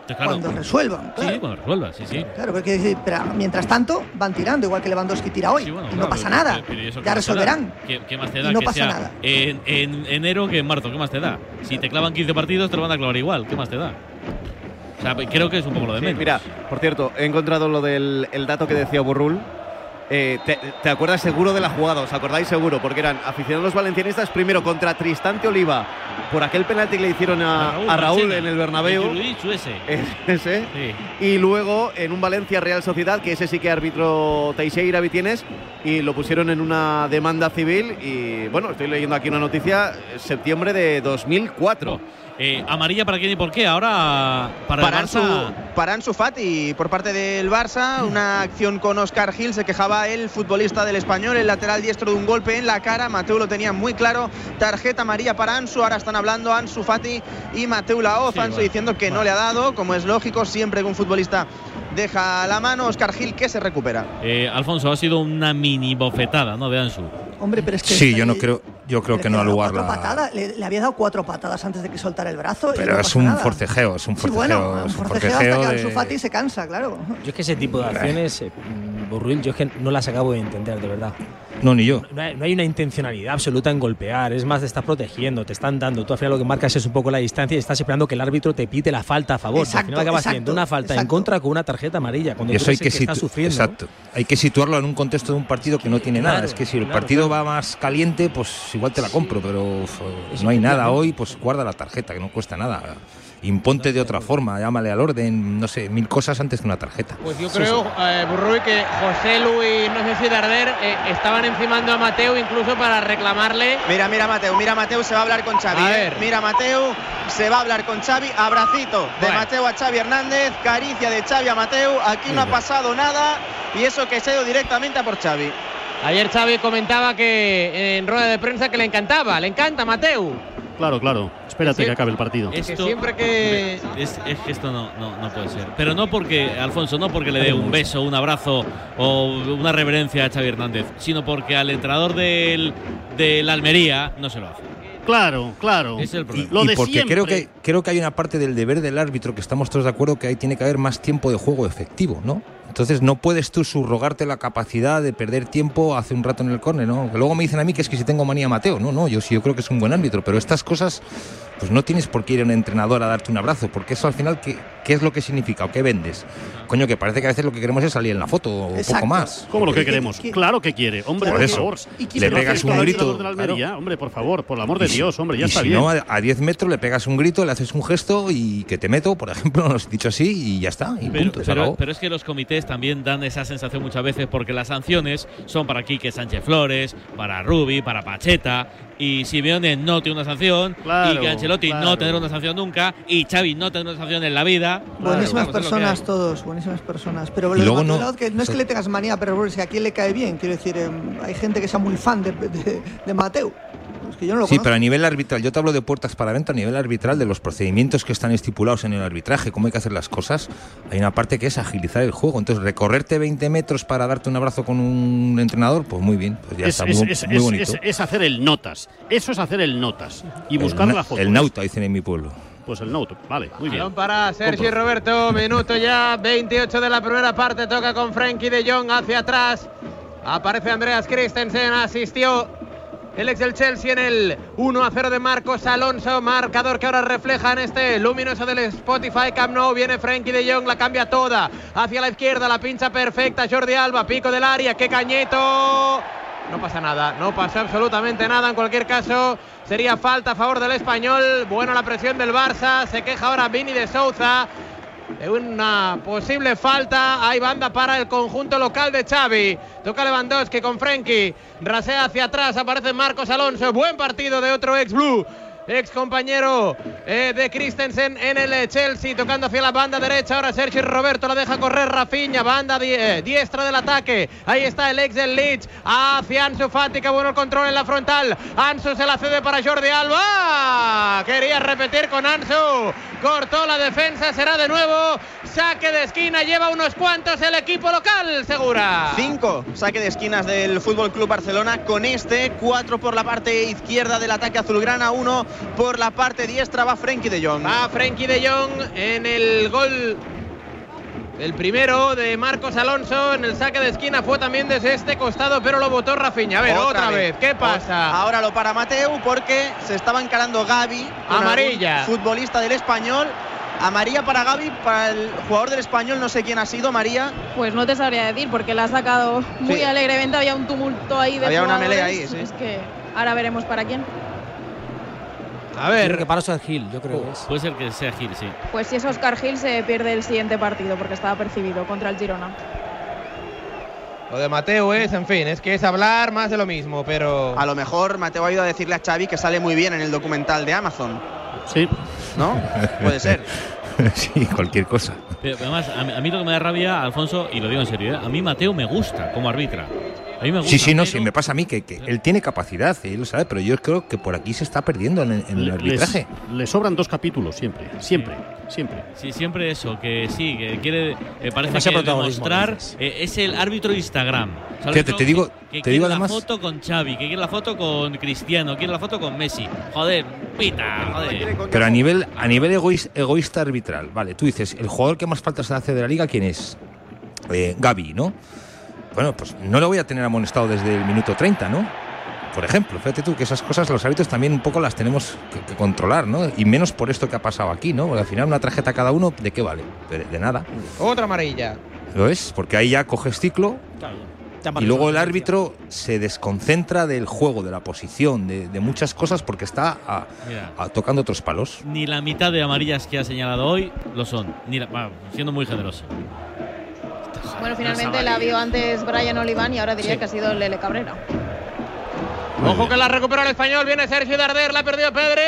Entonces, claro, cuando resuelvan. Claro. Sí, cuando resuelvan, sí, sí. Claro, porque, pero mientras tanto van tirando, igual que Lewandowski tira hoy. Sí, bueno, y claro, no pasa pero, nada. Pero, pero ya resolverán. ¿Qué, qué más te da? No que pasa sea nada. En, en enero que en marzo, ¿qué más te da? Si te clavan quince partidos, te lo van a clavar igual. ¿Qué más te da? O sea, creo que es un poco lo de menos. Sí, mira, por cierto, he encontrado lo del el dato que decía Burrul. Eh, te, te acuerdas seguro de la jugada, os acordáis seguro, porque eran aficionados valencianistas primero contra Tristán de Oliva por aquel penalti que le hicieron a, a Raúl, a Raúl Marcena, en el Bernabéu el ese. Ese. Sí. Y luego en un Valencia Real Sociedad, que ese sí que árbitro Teixeira Vitienes, y lo pusieron en una demanda civil. Y bueno, estoy leyendo aquí una noticia, septiembre de dos mil cuatro. Oh. Eh, amarilla para quién y por qué. Ahora para, para el Barça. Ansu, para Ansu Fati por parte del Barça, una acción con Óscar Gil. Se quejaba el futbolista del Español, el lateral diestro, de un golpe en la cara. Mateu lo tenía muy claro. Tarjeta amarilla para Ansu. Ahora están hablando Ansu Fati y Mateu Lahoz. Sí, Ansu bueno, diciendo que bueno. no le ha dado, como es lógico, siempre que un futbolista deja la mano. Óscar Gil que se recupera. Eh, Alfonso, ha sido una mini bofetada, ¿no? De Ansu. Hombre, pero es que sí, yo no creo. Yo creo que no ha lugar la… Le, le había dado cuatro patadas antes de que soltara el brazo. Pero no es, un forcejeo, es un forcejeo, sí, bueno, es un forcejeo. forcejeo hasta que de... Ansu Fati se cansa, claro. Yo es que ese tipo de acciones, eh, Burruil, yo es que no las acabo de entender, de verdad. No, ni yo. No hay, no hay una intencionalidad absoluta en golpear, es más, te estás protegiendo, te están dando. Tú al final lo que marcas es un poco la distancia y estás esperando que el árbitro te pite la falta a favor. Exacto, al final acabas haciendo una falta exacto. en contra con una tarjeta amarilla. Cuando eso hay que, que está sufriendo. Exacto. Hay que situarlo en un contexto de un partido que no tiene claro, nada. Es que si claro, el partido claro. va más caliente, pues… igual te la compro, pero uf, no hay nada hoy, pues guarda la tarjeta, que no cuesta nada. Imponte de otra forma, llámale al orden, no sé, mil cosas antes que una tarjeta. Pues yo creo, sí, sí. Eh, Burruy, que Joselu y no sé si Darder eh, estaban encimando a Mateu incluso para reclamarle. Mira, mira Mateu, mira Mateu, se va a hablar con Xavi. A ver. Mira Mateu, se va a hablar con Xavi. Abracito de bueno. Mateu a Xavi Hernández, caricia de Xavi a Mateu. Aquí no ha pasado nada y eso que se ha ido directamente a por Xavi. Ayer Xavi comentaba que en rueda de prensa que le encantaba, le encanta Mateu. Claro, claro. Espérate que acabe el partido. Esto, que siempre que... Es, es que esto no, no, no puede ser. Pero no porque, Alfonso, no porque le dé un beso, un abrazo o una reverencia a Xavi Hernández, sino porque al entrenador del, del Almería no se lo hace. Claro, claro. Es el problema. Y, lo y de porque siempre. creo que creo que hay una parte del deber del árbitro que estamos todos de acuerdo que ahí tiene que haber más tiempo de juego efectivo, ¿no? Entonces no puedes tú subrogarte la capacidad de perder tiempo hace un rato en el córner, ¿no? Que luego me dicen a mí que es que si tengo manía a Mateu. No, no, yo sí, yo creo que es un buen árbitro, pero estas cosas pues no tienes por qué ir a un entrenador a darte un abrazo, porque eso al final, ¿qué, qué es lo que significa o qué vendes? Coño, que parece que a veces lo que queremos es salir en la foto o poco más. ¿Cómo lo que queremos? ¿Qué, qué, claro que quiere, hombre, claro, por eso. ¿Y si le no pegas un grito? Claro. Hombre, por favor, por el amor de si, Dios, hombre, ya y está si bien. No, a diez metros le pegas un grito, le haces un gesto y que te meto, por ejemplo, no has dicho así y ya está, y pero, punto, se pero, acabó. Pero es que los comités también dan esa sensación muchas veces porque las sanciones son para Quique Sánchez Flores, para Rubi, para Pacheta… Y Simeone no tiene una sanción, claro, y que Ancelotti claro. no tendrá una sanción nunca, y Xavi no tendrá una sanción en la vida. Buenísimas claro. personas todos, buenísimas personas. Pero lo luego no, que no es que le tengas manía, pero bueno, si a quién le cae bien, quiero decir, eh, hay gente que sea muy fan de, de, de Mateu. Es que yo no lo sí, conozco. Pero a nivel arbitral, yo te hablo de puertas para adentro, a nivel arbitral, de los procedimientos que están estipulados en el arbitraje, cómo hay que hacer las cosas, hay una parte que es agilizar el juego. Entonces, recorrerte veinte metros para darte un abrazo con un entrenador, pues muy bien, pues ya es, está es, muy, es, muy bonito. Es, es, es hacer el notas. Eso es hacer el notas y buscar la foto. El nauta, dicen en mi pueblo. Pues el nauta, vale, muy bien. Balón para Sergi Roberto, minuto ya, veintiocho de la primera parte, toca con Frenkie de Jong hacia atrás. Aparece Andreas Christensen, asistió el ex del Chelsea en el uno a cero de Marcos Alonso, marcador que ahora refleja en este luminoso del Spotify Camp Nou. Viene Frenkie de Jong, la cambia toda, hacia la izquierda, la pincha perfecta, Jordi Alba, pico del área, ¡qué cañeto! No pasa nada, no pasa absolutamente nada. En cualquier caso, sería falta a favor del Español. Bueno, la presión del Barça. Se queja ahora Vini de Sousa de una posible falta. Hay banda para el conjunto local de Xavi. Toca Lewandowski con Frenkie. Rasea hacia atrás, aparece Marcos Alonso. Buen partido de otro ex blue. Ex compañero eh, de Christensen en el Chelsea, tocando hacia la banda derecha. Ahora Sergi Roberto la deja correr Raphinha, banda die, diestra del ataque. Ahí está el ex del Leeds hacia Ansu Fati, que bueno el control en la frontal. Ansu se la cede para Jordi Alba. ¡Ah! Quería repetir con Ansu. Cortó la defensa, será de nuevo saque de esquina. Lleva unos cuantos el equipo local, Segura. Cinco saque de esquinas del Fútbol Club Barcelona con este. Cuatro por la parte izquierda del ataque azulgrana, uno por la parte diestra. Va Frenkie de Jong. Va Frenkie de Jong en el gol. El primero de Marcos Alonso en el saque de esquina fue también desde este costado, pero lo botó Raphinha. A ver, otra, otra vez. vez, ¿qué pasa? Ahora lo para Mateu porque se estaba encarando Gavi. Amarilla. Futbolista del Español. Amarilla para Gavi, para el jugador del Español, no sé quién ha sido, María. Pues no te sabría decir porque la ha sacado muy sí. alegremente. Había un tumulto ahí de Había jugadores. Una melea ahí, sí. Es que ahora veremos para quién. A ver, creo que para Óscar Gil, yo creo. Oh, puede ser que sea Gil, sí. Pues si es Óscar Gil se pierde el siguiente partido porque estaba percibido contra el Girona. Lo de Mateu es, en fin, es que es hablar más de lo mismo, pero… A lo mejor Mateu ha ido a decirle a Xavi que sale muy bien en el documental de Amazon. Sí. ¿No? Puede ser. Sí, cualquier cosa. Pero además, a mí lo que me da rabia, Alfonso, y lo digo en serio, ¿eh? A mí Mateu me gusta como árbitra. A mí me gusta, sí, sí, no, pero... sí, me pasa a mí que, que él tiene capacidad, él lo sabe, pero yo creo que por aquí se está perdiendo en, en el arbitraje. Le sobran dos capítulos siempre, siempre, siempre. Sí, siempre eso, que sí, que quiere, eh, parece que demostrar, eh, es el árbitro Instagram. O sea, Fíjate, te digo, que, que te digo además. Quiere la foto con Xavi, que quiere la foto con Cristiano, quiere la foto con Messi. Joder, pita, joder. Pero a nivel, a nivel egoísta, egoísta arbitral, vale, tú dices, el jugador que más faltas hace de la liga, ¿quién es? Eh, Gavi, ¿no? Bueno, pues no lo voy a tener amonestado desde el minuto treinta, ¿no? Por ejemplo, fíjate tú que esas cosas los árbitros también un poco las tenemos que, que controlar, ¿no? Y menos por esto que ha pasado aquí, ¿no? Porque al final una tarjeta cada uno, ¿de qué vale? De, de nada. Otra amarilla. ¿Lo es? Porque ahí ya coges ciclo. Claro. Y luego el árbitro se desconcentra del juego, de la posición, de, de muchas cosas, porque está a, a tocando otros palos. Ni la mitad de amarillas que ha señalado hoy lo son. Ni la, bueno, siendo muy generoso. Bueno, finalmente la vio antes Brian Oliván y ahora diría sí. que ha sido Lele Cabrera. Ojo que la recupera el Español, viene Sergi Darder, la ha perdido Pedri.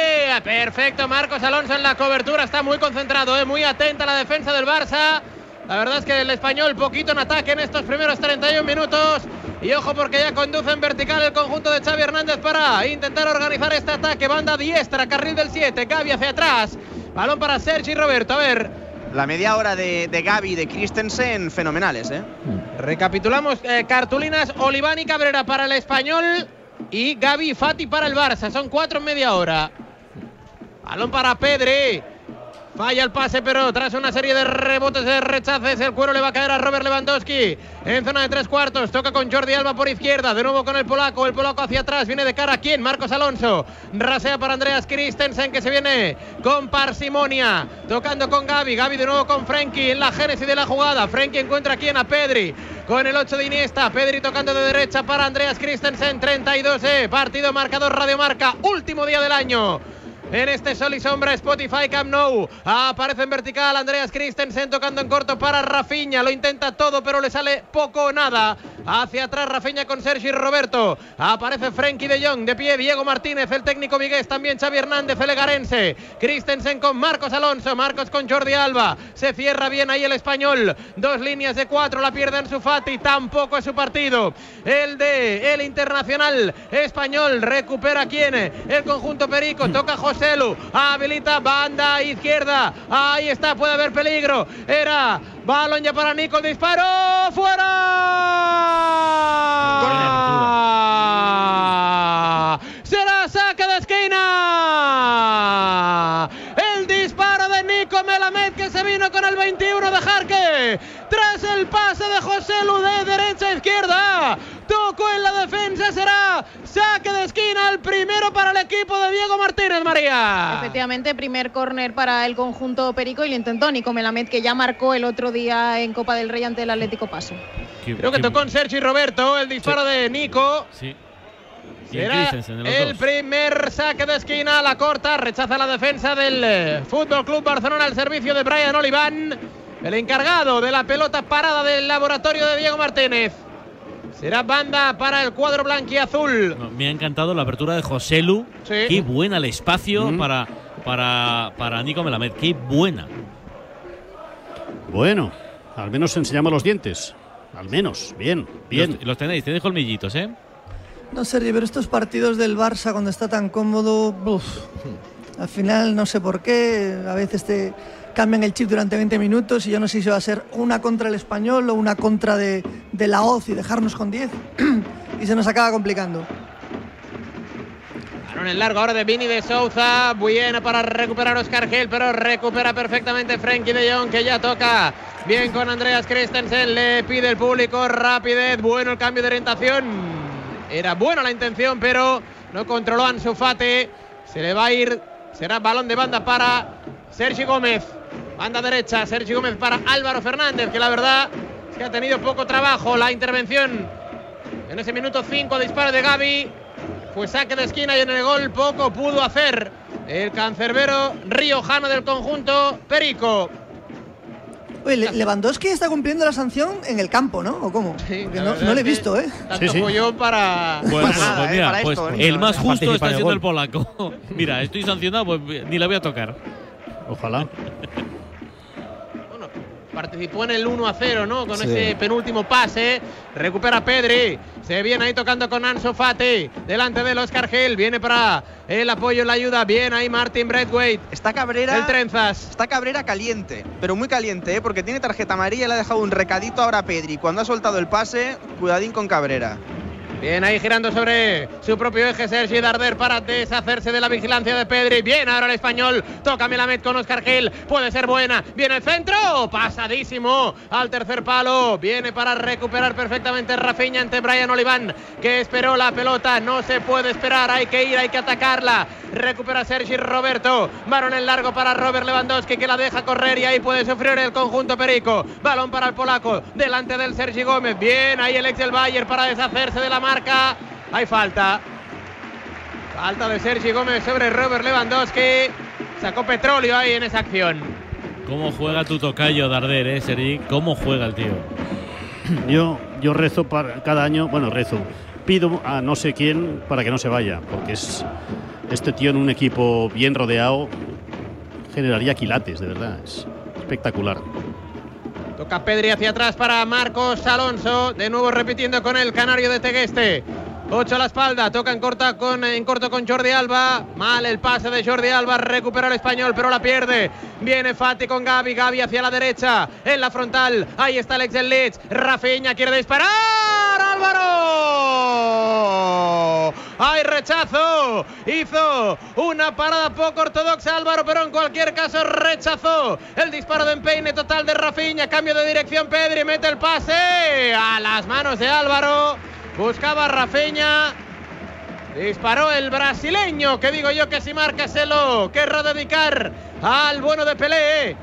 Perfecto, Marcos Alonso en la cobertura, está muy concentrado, ¿eh? Muy atenta a la defensa del Barça. La verdad es que el Español poquito en ataque en estos primeros treinta y un minutos. Y ojo porque ya conduce en vertical el conjunto de Xavi Hernández para intentar organizar este ataque. Banda diestra, carril del siete, Gavi hacia atrás. Balón para Sergi Roberto, a ver. La media hora de, de Gavi y de Christensen, fenomenales, ¿eh? Recapitulamos, eh, cartulinas, Oliván y Cabrera para el Español y Gavi y Fati para el Barça. Son cuatro en media hora. Balón para Pedri. Falla el pase, pero tras una serie de rebotes, de rechaces, el cuero le va a caer a Robert Lewandowski. En zona de tres cuartos, toca con Jordi Alba por izquierda. De nuevo con el polaco, el polaco hacia atrás. Viene de cara a quién, Marcos Alonso. Rasea para Andreas Christensen, que se viene con parsimonia. Tocando con Gavi, Gavi de nuevo con Frenkie. En la génesis de la jugada, Frenkie encuentra a quién, a Pedri. Con el ocho de Iniesta, Pedri tocando de derecha para Andreas Christensen. treinta y dos, eh. Partido marcador Radiomarca, último día del año. En este sol y sombra Spotify Camp Nou. Aparece en vertical Andreas Christensen tocando en corto para Raphinha. Lo intenta todo pero le sale poco o nada. Hacia atrás Raphinha con Sergi Roberto. Aparece Frenkie de Jong. De pie Diego Martínez, el técnico vigués. También Xavi Hernández, el egarense. Christensen con Marcos Alonso. Marcos con Jordi Alba. Se cierra bien ahí el Español. Dos líneas de cuatro. La pierde Ansu Fati. Tampoco es su partido. El de el internacional español. Recupera quién. El conjunto perico. Toca Joselu. Joselu, habilita banda izquierda, ahí está, puede haber peligro, era balón ya para Nico, el disparo, ¡fuera! ¡Será saque de esquina! El disparo de Nico Melamed que se vino con el veintiuno de Jarque, tras el pase de Joselu de derecha a izquierda, tocó en la defensa, será saque de esquina, el primero para el equipo de Diego Martínez, María. Efectivamente, primer córner para el conjunto perico y lo intentó Nico Melamed, que ya marcó el otro día en Copa del Rey ante el Atlético Paso. Qué, Creo que qué, tocó en Sergi Roberto el disparo sí. de Nico. Sí. Será el primer saque de esquina, la corta, rechaza la defensa del Fútbol Club Barcelona al servicio de Brian Oliván, el encargado de la pelota parada del laboratorio de Diego Martínez. Será banda para el cuadro blanquiazul. No, me ha encantado la apertura de Joselu. Sí. Qué buena el espacio mm-hmm. para, para, para Nico Melamed. Qué buena. Bueno, al menos enseñamos los dientes. Al menos, bien, bien. Los, los tenéis, tenéis colmillitos, ¿eh? No, Sergi, pero estos partidos del Barça cuando está tan cómodo… Uf, al final no sé por qué, a veces te cambian el chip durante veinte minutos y yo no sé si va a ser una contra el Español o una contra de, de Lahoz y dejarnos con diez y se nos acaba complicando. Balón en largo ahora de Vini de Sousa, buena para recuperar Óscar Gil, pero recupera perfectamente Frenkie de Jong que ya toca. Bien con Andreas Christensen, le pide el público rapidez, bueno el cambio de orientación. Era buena la intención pero no controló Ansu Fati, se le va a ir, será balón de banda para Sergi Gómez, banda derecha, Sergi Gómez para Álvaro Fernández, que la verdad es que ha tenido poco trabajo. La intervención en ese minuto cinco, disparo de Gavi, fue saque de esquina y en el gol poco pudo hacer el cancerbero riojano del conjunto perico. Oye, Lewandowski está cumpliendo la sanción en el campo, ¿no? ¿O cómo? Sí, Porque no, no le he visto, ¿eh? Tanto sí, sí. follón para... Pues, para, nada, pues, mira, para esto, pues el más justo está siendo el polaco. Mira, estoy sancionado, pues ni la voy a tocar. Ojalá. Bueno, participó en el uno a cero, ¿no? Con sí. ese penúltimo pase. Recupera Pedri. Se viene ahí tocando con Ansu Fati. Delante del Óscar Gil. Viene para el apoyo, la ayuda. Bien ahí Martin Braithwaite. Está Cabrera. El trenzas. Está Cabrera caliente. Pero muy caliente, ¿eh? Porque tiene tarjeta amarilla. Le ha dejado un recadito ahora a Pedri. Cuando ha soltado el pase, cuidadín con Cabrera. Bien ahí girando sobre su propio eje Sergi Darder para deshacerse de la vigilancia de Pedri. Bien ahora el Español. Toca Melamed con Óscar Gil. Puede ser buena. Viene el centro. Pasadísimo al tercer palo. Viene para recuperar perfectamente Raphinha ante Brian Oliván, que esperó la pelota. No se puede esperar. Hay que ir, hay que atacarla. Recupera Sergi Roberto. Balón en largo para Robert Lewandowski, que la deja correr y ahí puede sufrir el conjunto perico. Balón para el polaco. Delante del Sergi Gómez. Bien ahí el ex del Bayern para deshacerse de la marca. Hay falta. Falta de Sergi Gómez sobre Robert Lewandowski. Sacó petróleo ahí en esa acción. ¿Cómo juega tu tocayo, Darder, eh, Sergi? ¿Cómo juega el tío? Yo, yo rezo para cada año. Bueno, rezo. Pido a no sé quién para que no se vaya. Porque es este tío en un equipo bien rodeado generaría quilates, de verdad. Es espectacular. Toca Pedri hacia atrás para Marcos Alonso. De nuevo repitiendo con el canario de Tegueste. Ocho a la espalda, toca en, corta con, en corto con Jordi Alba. Mal el pase de Jordi Alba, recupera el español, pero la pierde. Viene Fati con Gavi, Gavi hacia la derecha, en la frontal. Ahí está Alex del Leeds. Raphinha quiere disparar. ¡Álvaro! ¡Hay rechazo! Hizo una parada poco ortodoxa Álvaro, pero en cualquier caso rechazó el disparo de empeine total de Raphinha. Cambio de dirección, Pedri mete el pase a las manos de Álvaro. Buscaba Raphinha, disparó el brasileño, que digo yo que si marca se lo querrá dedicar al bueno de Pelé.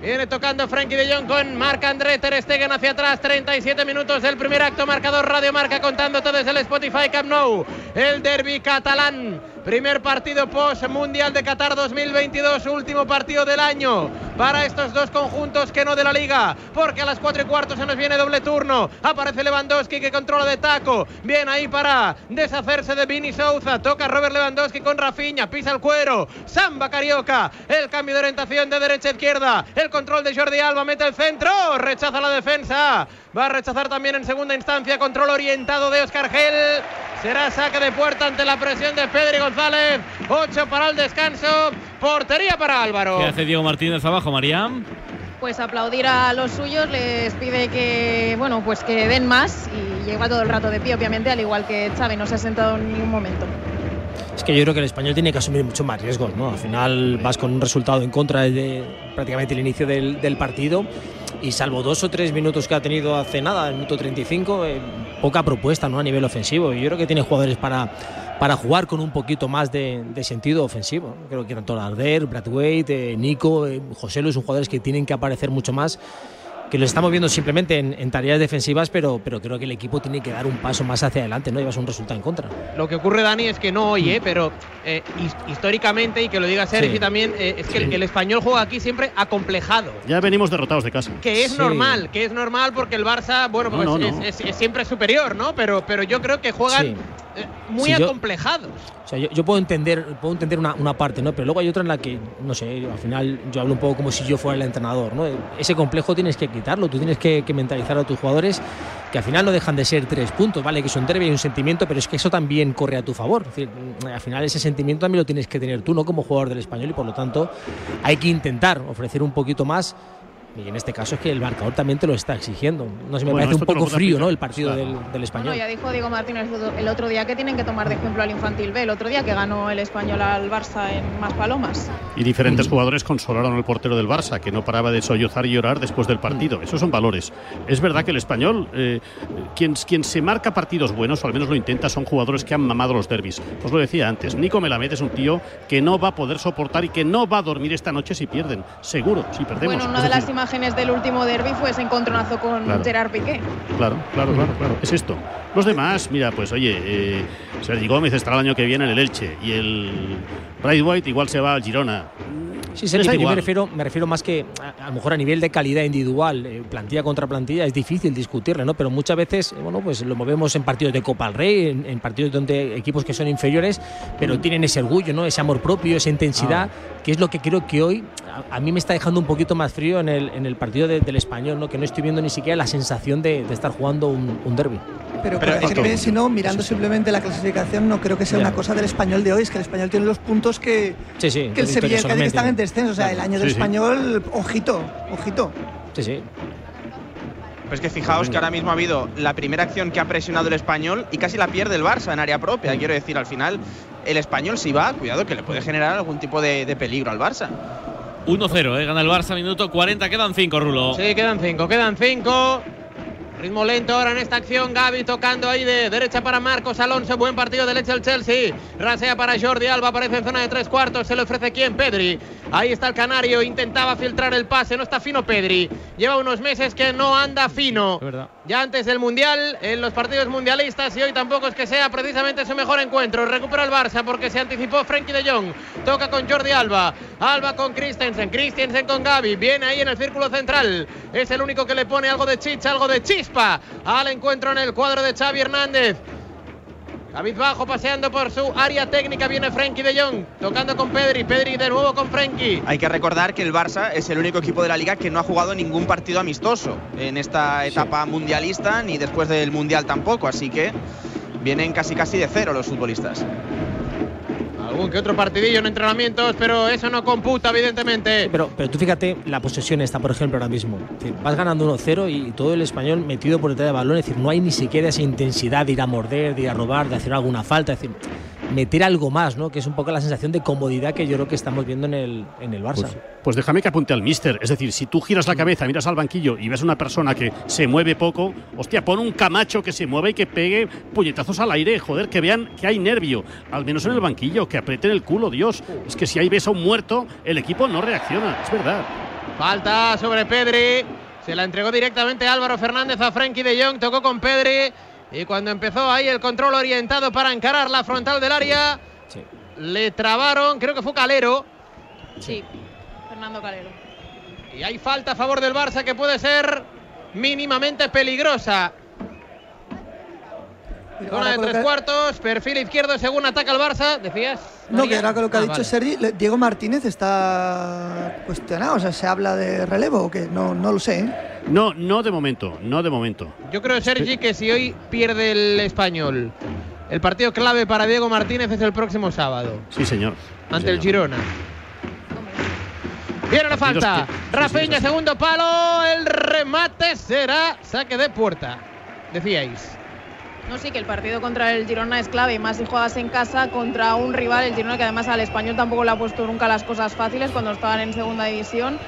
Viene tocando Frenkie de Jong con Marc-André Ter Stegen hacia atrás. treinta y siete minutos del primer acto, marcador Radio Marca, contando todo desde el Spotify Camp Nou. El derbi catalán, primer partido post mundial de Qatar dos mil veintidós, último partido del año para estos dos conjuntos que no de la liga, porque a las cuatro y cuarto se nos viene doble turno. Aparece Lewandowski, que controla de taco, bien ahí para deshacerse de Vini de Sousa. Toca Robert Lewandowski con Raphinha, pisa el cuero, samba carioca, el cambio de orientación de derecha a izquierda, el control de Jordi Alba, mete el centro, rechaza la defensa, va a rechazar también en segunda instancia, control orientado de Óscar Gil, será saque de puerta ante la presión de Pedri González. Ocho para el descanso, portería para Álvaro. ¿Qué hace Diego Martínez abajo, Mariam? Pues aplaudir a los suyos, les pide que, bueno, pues que den más, y lleva todo el rato de pie, obviamente, al igual que Xavi, no se ha sentado en ningún momento. Es que yo creo que el español tiene que asumir mucho más riesgos, ¿no? Al final vas con un resultado en contra desde prácticamente el inicio del, del partido, y salvo dos o tres minutos que ha tenido hace nada, el minuto treinta y cinco, eh, poca propuesta, ¿no?, a nivel ofensivo. Yo creo que tiene jugadores para, para jugar con un poquito más de, de sentido ofensivo. Creo que tanto Darder, Braithwaite, eh, Nico, eh, Joselu son jugadores que tienen que aparecer mucho más, que lo estamos viendo simplemente en, en tareas defensivas, pero, pero creo que el equipo tiene que dar un paso más hacia adelante, no llevas un resultado en contra. Lo que ocurre, Dani, es que no hoy, ¿eh? pero eh, históricamente, y que lo diga Sergi sí. también, eh, es que sí. el, el español juega aquí siempre acomplejado. Ya venimos derrotados de casa. Que es sí. normal, que es normal porque el Barça, bueno, pues no, no, es, no. Es, es, es siempre superior, ¿no? Pero, pero yo creo que juegan sí. eh, muy sí, acomplejados. Yo, o sea, yo, yo puedo entender, puedo entender una, una parte, ¿no? Pero luego hay otra en la que, no sé, al final yo hablo un poco como si yo fuera el entrenador, ¿no? Ese complejo tienes que quitar. Tú tienes que, que mentalizar a tus jugadores que al final no dejan de ser tres puntos, vale, que es un derbi y un sentimiento, pero es que eso también corre a tu favor. Es decir, al final ese sentimiento también lo tienes que tener tú, ¿no?, como jugador del español, y por lo tanto hay que intentar ofrecer un poquito más. Y en este caso es que el marcador también te lo está exigiendo. No sé, me bueno, parece un poco frío, ¿no?, el partido claro. del, del español. Bueno, ya dijo Diego Martínez el otro día que tienen que tomar de ejemplo al Infantil B, el otro día que ganó el español al Barça en Maspalomas. Y diferentes mm. jugadores consolaron al portero del Barça, que no paraba de sollozar y llorar después del partido. Mm. Esos son valores. Es verdad que el español, eh, quien, quien se marca partidos buenos, o al menos lo intenta, son jugadores que han mamado los derbis. Os lo decía antes, Nico Melamed es un tío que no va a poder soportar y que no va a dormir esta noche si pierden. Seguro, si perdemos. Bueno, una de las imágenes del último derbi fue ese encontronazo con claro. Gerard Piqué. Claro, claro, claro, claro. Es esto. Los demás, mira, pues oye, eh, Sergi Gómez estará el año que viene en el Elche, y el Braithwaite igual se va al Girona. Sí, Sergi, yo me refiero, me refiero más que a, a lo mejor a nivel de calidad individual, eh, plantilla contra plantilla, es difícil discutirle, ¿no? Pero muchas veces, eh, bueno, pues lo movemos en partidos de Copa del Rey, en, en partidos donde equipos que son inferiores, pero mm. tienen ese orgullo, ¿no?, ese amor propio, esa intensidad, ah. que es lo que creo que hoy a, a mí me está dejando un poquito más frío en el, en el partido de, del español, ¿no? Que no estoy viendo ni siquiera la sensación de, de estar jugando un, un derbi. Pero, pero es que, si no, mirando sí, sí. simplemente la clasificación, no creo que sea ya. una cosa del español de hoy, es que el español tiene los puntos que, sí, sí, que el Sevilla y que están en descenso, o sea, el año del sí, español, sí. ojito, ojito. Sí, sí. Pues que fijaos que ahora mismo ha habido la primera acción que ha presionado el español y casi la pierde el Barça en área propia. Quiero decir, al final, el español si va, cuidado, que le puede generar algún tipo de, de peligro al Barça. uno cero, ¿eh? Gana el Barça, minuto cuarenta, quedan cinco, Rulo. Sí, quedan cinco, quedan cinco. Ritmo lento ahora en esta acción, Gavi tocando ahí de derecha para Marcos Alonso, buen partido del Leche Chelsea, rasea para Jordi Alba, aparece en zona de tres cuartos, se le ofrece quién, Pedri, ahí está el canario, intentaba filtrar el pase, no está fino Pedri, lleva unos meses que no anda fino, ya antes del Mundial, en los partidos mundialistas, y hoy tampoco es que sea precisamente su mejor encuentro. Recupera el Barça porque se anticipó Frenkie de Jong, toca con Jordi Alba, Alba con Christensen, Christensen con Gavi, viene ahí en el círculo central, es el único que le pone algo de chicha, algo de chispa al encuentro en el cuadro de Xavi Hernández. Cabizbajo, paseando por su área técnica, viene Frenkie de Jong, tocando con Pedri, Pedri de nuevo con Frenkie. Hay que recordar que el Barça es el único equipo de la Liga que no ha jugado ningún partido amistoso en esta etapa sí. mundialista, ni después del Mundial tampoco, así que vienen casi casi de cero los futbolistas. Algún que otro partidillo en entrenamientos, pero eso no computa, evidentemente. Pero, pero tú fíjate la posesión esta, por ejemplo, ahora mismo. Es decir, vas ganando uno cero y todo el español metido por detrás de balón. Es decir, no hay ni siquiera esa intensidad de ir a morder, de ir a robar, de hacer alguna falta. Es decir, meter algo más, ¿no? Que es un poco la sensación de comodidad que yo creo que estamos viendo en el, en el Barça. Pues, pues déjame que apunte al míster. Es decir, si tú giras la cabeza, miras al banquillo y ves a una persona que se mueve poco, hostia, pon un Camacho que se mueva y que pegue puñetazos al aire, joder, que vean que hay nervio, al menos en el banquillo, que aprieten el culo, Dios. Es que si ahí ves a un muerto, el equipo no reacciona, es verdad. Falta sobre Pedri, se la entregó directamente Álvaro Fernández a Frenkie de Jong, tocó con Pedri. Y cuando empezó ahí el control orientado para encarar la frontal del área, sí. le trabaron, creo que fue Calero. Sí, Fernando Calero. Y hay falta a favor del Barça que puede ser mínimamente peligrosa. Zona de tres cuartos, perfil izquierdo según ataca el Barça, decías. No, que era lo que ha dicho Sergi, Diego Martínez está cuestionado, o sea, ¿se habla de relevo o qué? No, no lo sé, ¿eh? No, no de momento, no de momento. Yo creo, Sergi, que si hoy pierde el Español, el partido clave para Diego Martínez es el próximo sábado. Sí, señor. Ante el Girona. Viene la falta, Raphinha, segundo palo, el remate será saque de puerta, decíais. No, sí, que el partido contra el Girona es clave, y más si juegas en casa contra un rival, el Girona, que además al Español tampoco le ha puesto nunca las cosas fáciles cuando estaban en segunda división,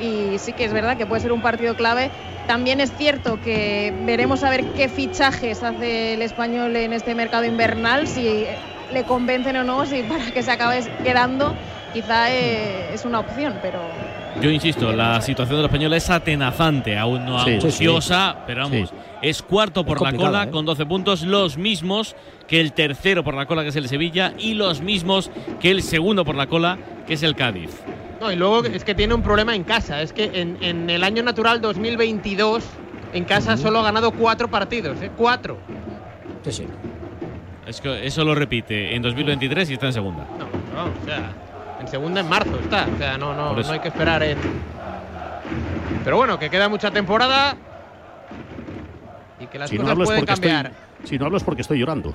y sí que es verdad que puede ser un partido clave. También es cierto que veremos a ver qué fichajes hace el Español en este mercado invernal, si le convencen o no, si para que se acabe quedando quizá eh, es una opción, pero... Yo insisto, la situación del Español es atenazante, aún no sí, angustiosa, sí, sí. pero vamos, sí. es cuarto por es la cola, ¿eh? Con doce puntos, los mismos que el tercero por la cola, que es el Sevilla, y los mismos que el segundo por la cola, que es el Cádiz. No, y luego es que tiene un problema en casa, es que en, en el año natural dos mil veintidós, en casa uh-huh. solo ha ganado cuatro partidos, ¿eh? Cuatro. Sí, sí. Es que eso lo repite en dos mil veintitrés y está en segunda. No, no, o sea… En segunda en marzo está, o sea, no, no, no hay que esperar en... Pero bueno, que queda mucha temporada y que las si cosas no pueden cambiar. Estoy, si no hablo es porque estoy llorando.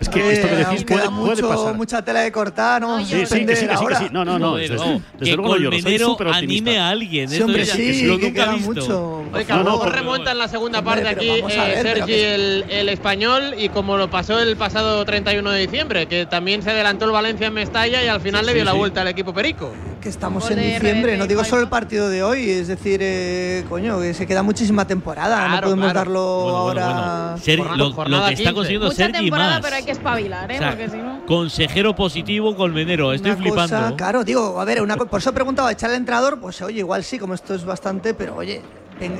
Es que eh, esto que decís puede, mucho, puede pasar. Mucha tela de cortar, ¿no? Sí, sí, que sí, que sí, que sí. No, no, no. Desde, desde, desde luego no lloro, soy súper optimista. Anime a alguien. Sí, hombre, sí, que sí, lo nunca he visto. Mucho. Oye, no, no, por... remonta en la segunda hombre, parte aquí ver, eh, Sergi, que... el, el Español, y como lo pasó el pasado treinta y uno de diciembre, que también se adelantó el Valencia en Mestalla y al final sí, le dio sí, la vuelta sí. al equipo perico. Que estamos Joder, en diciembre, no digo solo el partido de hoy, es decir, eh, coño, que se queda muchísima temporada, claro, no podemos claro. darlo bueno, ahora… Bueno, bueno. Lo, lo que está consiguiendo Mucha Sergi más. Pero hay que espabilar, ¿eh? O sea, porque si no… Consejero positivo, colmenero, estoy una flipando. Cosa, claro, digo, a ver, una, por eso he preguntado, ¿echar al entrenador? Pues oye, igual sí, como esto es bastante, pero oye…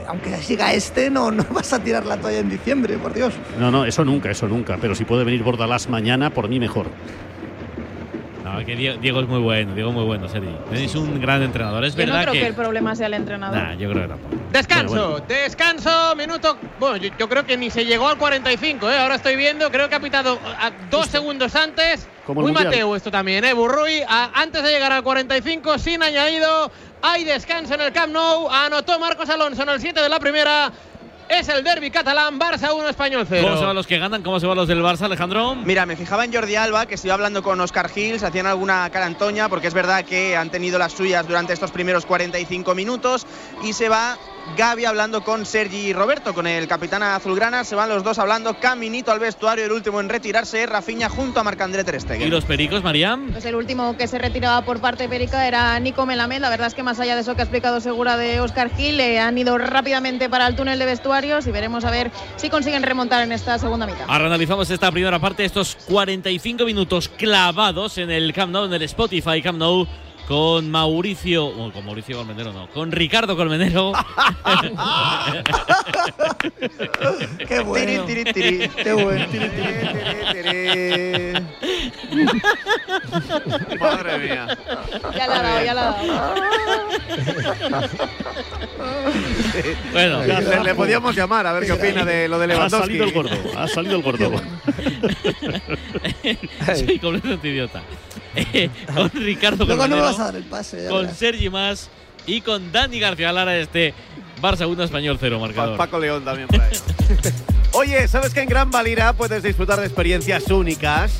Aunque siga este, no, no vas a tirar la toalla en diciembre, por Dios. No, no, eso nunca, eso nunca, pero si puede venir Bordalás mañana, por mí mejor. No, que Diego, Diego es muy bueno, Diego es muy bueno, Sergi. Es un gran entrenador, es yo verdad que… no creo que... que el problema sea el entrenador. Nah, yo creo que tampoco. Descanso, bueno, bueno. descanso, minuto… Bueno, yo, yo creo que ni se llegó al cuarenta y cinco, ¿eh? Ahora estoy viendo, creo que ha pitado a dos ¿Listo? segundos antes. Como muy Mateu esto también, ¿eh? Burruy, a, antes de llegar al cuarenta y cinco, sin añadido… Hay descanso en el Camp Nou, anotó Marcos Alonso en el siete de la primera. Es el derbi catalán, Barça uno, Español cero. ¿Cómo se van los que ganan? ¿Cómo se van los del Barça, Alejandro? Mira, me fijaba en Jordi Alba, que se iba hablando con Óscar Gil, se hacían alguna cara antoña, porque es verdad que han tenido las suyas durante estos primeros cuarenta y cinco minutos, y se va Gavi hablando con Sergi Roberto, con el capitán azulgrana, se van los dos hablando, caminito al vestuario, el último en retirarse, Raphinha junto a Marc-André Ter Stegen. ¿Y los pericos, Mariam? Pues el último que se retiraba por parte perica era Nico Melamed, la verdad es que más allá de eso que ha explicado Segura de Óscar Gil, eh, han ido rápidamente para el túnel de vestuarios y veremos a ver si consiguen remontar en esta segunda mitad. Ahora analizamos esta primera parte, estos cuarenta y cinco minutos clavados en el Camp Nou, en el Spotify Camp Nou, con Mauricio, bueno, con Mauricio Colmenero no, con Ricardo Colmenero. Qué bueno. Tiri, tiri, tiri. Qué bueno. Tiri, tiri, tiri, tiri. Madre mía. Ya la ha dado, ya la ha dado. Bueno, le, le, le podíamos llamar a ver qué opina de lo de Lewandowski. Ha salido el gordo, ha salido el gordo. Soy completamente idiota. Con Ricardo Luego Carbonero, no vas a dar el pase, con verás. Sergi Mas y con Dani García Lara, este Barça uno Español cero marcador. Paco León también para ello. Oye, ¿sabes que en Gran Valira puedes disfrutar de experiencias únicas?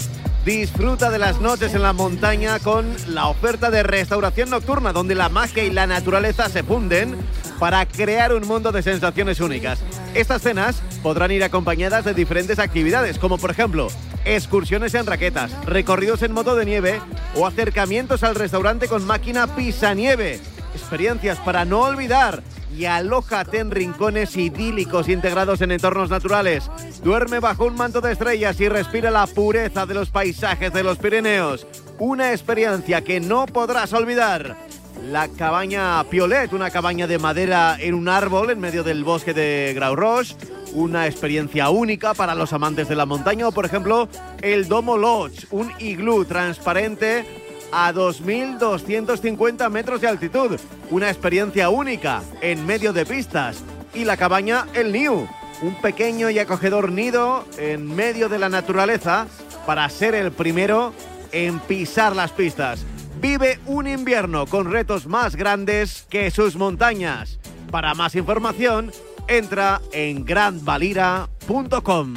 Disfruta de las noches en la montaña con la oferta de restauración nocturna, donde la magia y la naturaleza se funden para crear un mundo de sensaciones únicas. Estas cenas podrán ir acompañadas de diferentes actividades, como por ejemplo excursiones en raquetas, recorridos en moto de nieve o acercamientos al restaurante con máquina pisanieve. Experiencias para no olvidar. Y alójate en rincones idílicos integrados en entornos naturales. Duerme bajo un manto de estrellas y respira la pureza de los paisajes de los Pirineos. Una experiencia que no podrás olvidar. La cabaña Piolet, una cabaña de madera en un árbol en medio del bosque de Grau Roche. Una experiencia única para los amantes de la montaña. O por ejemplo, el Domo Lodge, un iglú transparente a dos mil doscientos cincuenta metros de altitud, una experiencia única en medio de pistas. Y la cabaña El Niu, un pequeño y acogedor nido en medio de la naturaleza para ser el primero en pisar las pistas. Vive un invierno con retos más grandes que sus montañas. Para más información, entra en gran valira punto com.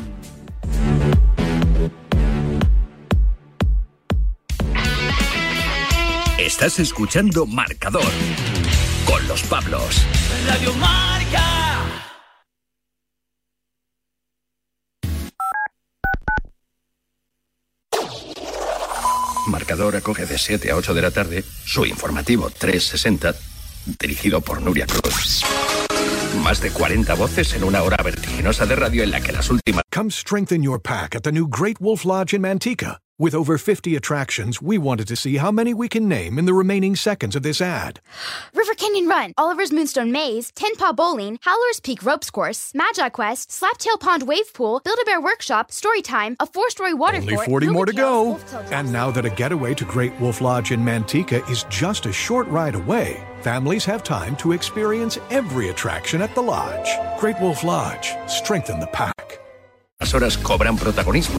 Estás escuchando Marcador con los Pablos. Radio Marca. Marcador acoge de siete a ocho de la tarde su informativo trescientos sesenta, dirigido por Nuria Cruz. Más de cuarenta voces en una hora vertiginosa de radio en la que las últimas... Come strengthen your pack at the new Great Wolf Lodge in Manteca. With over fifty attractions, we wanted to see how many we can name in the remaining seconds of this ad. River Canyon Run, Oliver's Moonstone Maze, Ten Paw Bowling, Howler's Peak Ropes Course, Magi Quest, Slaptail Pond Wave Pool, Build-A-Bear Workshop, Storytime, a four-story water Only fort, forty more to go. And now that a getaway to Great Wolf Lodge in Manteca is just a short ride away, families have time to experience every attraction at the lodge. Great Wolf Lodge. Strengthen the pack. Las horas cobran protagonismo.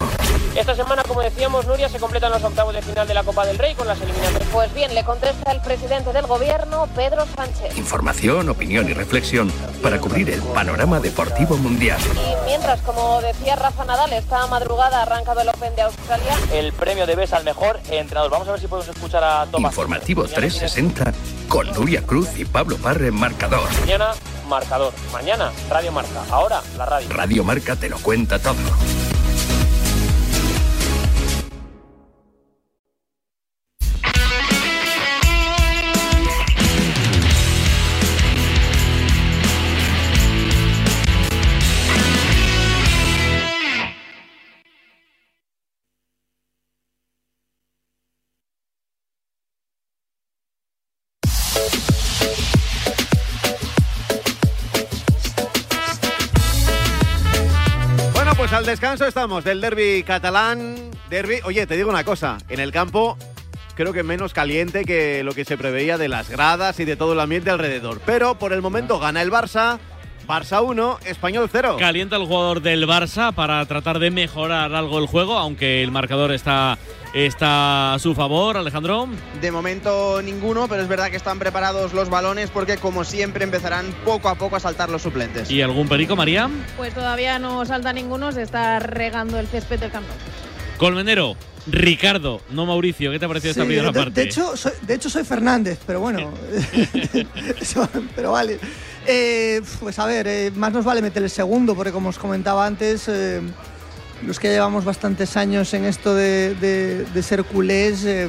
Esta semana, como decíamos, Nuria, se completan los octavos de final de la Copa del Rey con las eliminatorias. Pues bien, le contesta el presidente del gobierno, Pedro Sánchez. Información, opinión y reflexión para cubrir el panorama deportivo mundial. Y mientras, como decía Rafa Nadal, esta madrugada arrancaba el Open de Australia. El premio de B E S al mejor entrenador. Vamos a ver si podemos escuchar a Tomás. Informativo trescientos sesenta con Nuria Cruz y Pablo Parre en Marcador. Mañana, Marcador. Mañana, Radio Marca. Ahora, la radio. Radio Marca te lo cuenta todo. Al descanso estamos del derbi catalán. Derbi, oye, te digo una cosa, en el campo creo que menos caliente que lo que se preveía de las gradas y de todo el ambiente alrededor. Pero por el momento gana el Barça, Barça uno, Español cero. Calienta el jugador del Barça para tratar de mejorar algo el juego, aunque el marcador está... ¿Está a su favor, Alejandro? De momento ninguno, pero es verdad que están preparados los balones porque, como siempre, empezarán poco a poco a saltar los suplentes. ¿Y algún perico, María? Pues todavía no salta ninguno, se está regando el césped del campo. Colmenero, Ricardo, no Mauricio, ¿qué te ha parecido sí, esta primera de, parte? De hecho, soy, de hecho, soy Fernández, pero bueno, pero vale. Eh, pues a ver, eh, más nos vale meter el segundo porque, como os comentaba antes... Eh, Los que llevamos bastantes años en esto de, de, de ser culés, eh,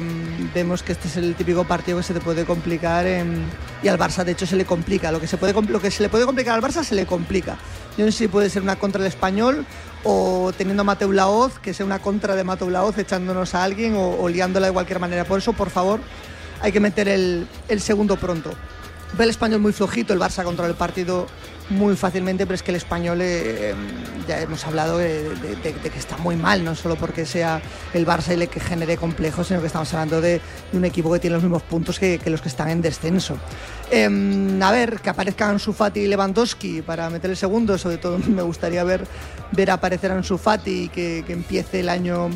vemos que este es el típico partido que se te puede complicar eh, y al Barça de hecho se le complica. Lo que se puede, lo que se le puede complicar al Barça se le complica. Yo no sé si puede ser una contra el Español o teniendo a Mateu Lahoz, que sea una contra de Mateu Lahoz echándonos a alguien o, o liándola de cualquier manera. Por eso, por favor, hay que meter el, el segundo pronto. Ve el Español muy flojito, el Barça contra el partido muy fácilmente, pero es que el español, eh, ya hemos hablado de, de, de, de que está muy mal, no solo porque sea el Barça y le que genere complejos, sino que estamos hablando de, de un equipo que tiene los mismos puntos que, que los que están en descenso. Eh, a ver, que aparezcan Ansu Fati y Lewandowski para meter el segundo, sobre todo me gustaría ver, ver aparecer a Ansu Fati y que, que empiece el año...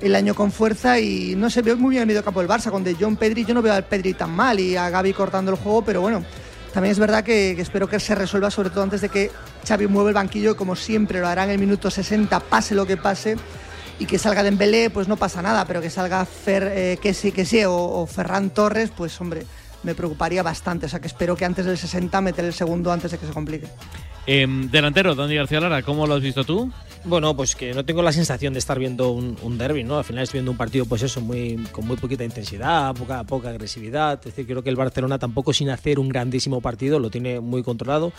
el año con fuerza. Y no sé, veo muy bien el mediocampo del Barça con De Jong, Pedri. Yo no veo al Pedri tan mal y a Gavi cortando el juego, pero bueno, también es verdad que, que espero que se resuelva, sobre todo antes de que Xavi mueva el banquillo, como siempre lo hará en el minuto sesenta, pase lo que pase, y que salga Dembélé, pues no pasa nada, pero que salga Fer, eh, que sí, que sí, o, o Ferran Torres, pues hombre, me preocuparía bastante. O sea que espero que antes del sesenta meter el segundo antes de que se complique. Eh, delantero, Dani García Lara, ¿cómo lo has visto tú? Bueno, pues que no tengo la sensación de estar viendo un, un derbi, ¿no? Al final estoy viendo un partido, pues eso, muy, con muy poquita intensidad, poca, poca agresividad. Es decir, creo que el Barcelona tampoco, sin hacer un grandísimo partido, lo tiene muy controlado.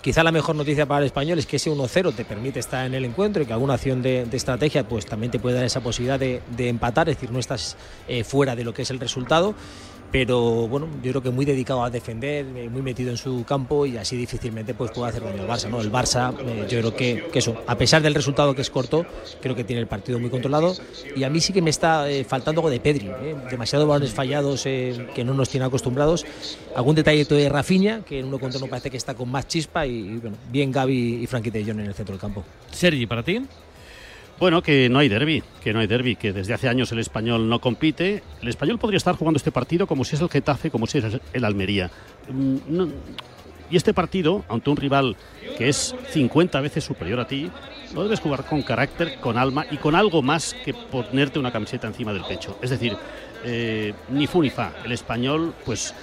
Quizá la mejor noticia para el español es que ese uno cero te permite estar en el encuentro y que alguna acción de, de estrategia pues también te puede dar esa posibilidad de, de empatar. Es decir, no estás eh, fuera de lo que es el resultado. Pero bueno, yo creo que muy dedicado a defender, muy metido en su campo, y así difícilmente pues puede hacer daño el Barça, ¿no? El Barça, eh, yo creo que, que eso, a pesar del resultado que es corto, creo que tiene el partido muy controlado. Y a mí sí que me está eh, faltando algo de Pedri, ¿eh? Demasiados balones fallados eh, que no nos tiene acostumbrados. Algún detallito de Raphinha, que en uno contra uno parece que está con más chispa, y, y bueno, bien Gavi y Frenkie de Jong en el centro del campo. Sergi, ¿para ti? Bueno, que no hay derbi, que no hay derbi, que desde hace años el español no compite. El español podría estar jugando este partido como si es el Getafe, como si es el Almería. No. Y este partido, ante un rival que es cincuenta veces superior a ti, lo debes jugar con carácter, con alma y con algo más que ponerte una camiseta encima del pecho. Es decir, eh, ni fu ni fa. El español, pues...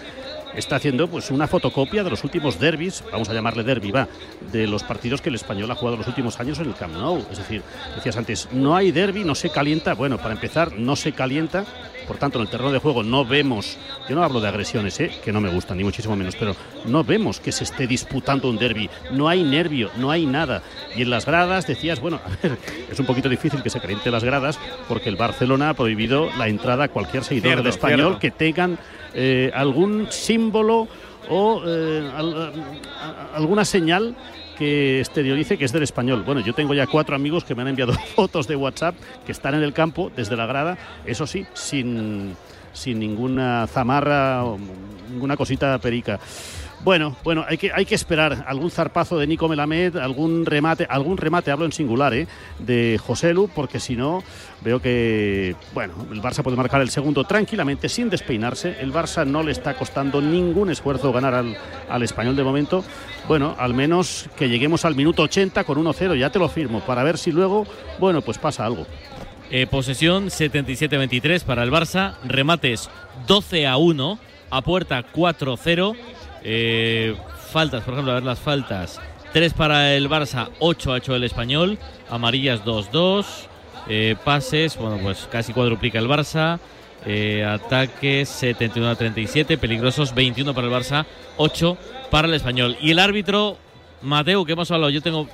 está haciendo pues una fotocopia de los últimos derbis, vamos a llamarle derbi, va, de los partidos que el español ha jugado los últimos años en el Camp Nou. Es decir, decías antes, no hay derbi, no se calienta. Bueno, para empezar, no se calienta, por tanto, en el terreno de juego no vemos, yo no hablo de agresiones, ¿eh? Que no me gustan, ni muchísimo menos, pero no vemos que se esté disputando un derbi, no hay nervio, no hay nada. Y en las gradas decías, bueno, a ver, es un poquito difícil que se caliente las gradas, porque el Barcelona ha prohibido la entrada a cualquier seguidor cierto, del español cierto. que tengan eh, algún símbolo símbolo o eh, al, a, alguna señal que exteriorice que es del español. Bueno, yo tengo ya cuatro amigos que me han enviado fotos de WhatsApp que están en el campo desde la grada, eso sí, sin, sin ninguna zamarra o ninguna cosita perica. Bueno, bueno, hay que, hay que esperar algún zarpazo de Nico Melamed, algún remate, algún remate, hablo en singular, ¿eh? de Joselu, porque si no, veo que, bueno, el Barça puede marcar el segundo tranquilamente, sin despeinarse. El Barça no le está costando ningún esfuerzo ganar al, al español de momento. Bueno, al menos que lleguemos al minuto ochenta con uno cero, ya te lo firmo, para ver si luego, bueno, pues pasa algo. Eh, posesión setenta y siete veintitrés para el Barça, remates doce a uno, a puerta cuatro cero. Eh, faltas, por ejemplo, a ver las faltas, tres para el Barça, ocho a ocho el español, amarillas dos dos, eh, pases, bueno, pues casi cuadruplica el Barça, eh, ataques setenta y uno a treinta y siete, peligrosos veintiuno para el Barça, ocho para el español. Y el árbitro, Mateu, que hemos hablado, yo tengo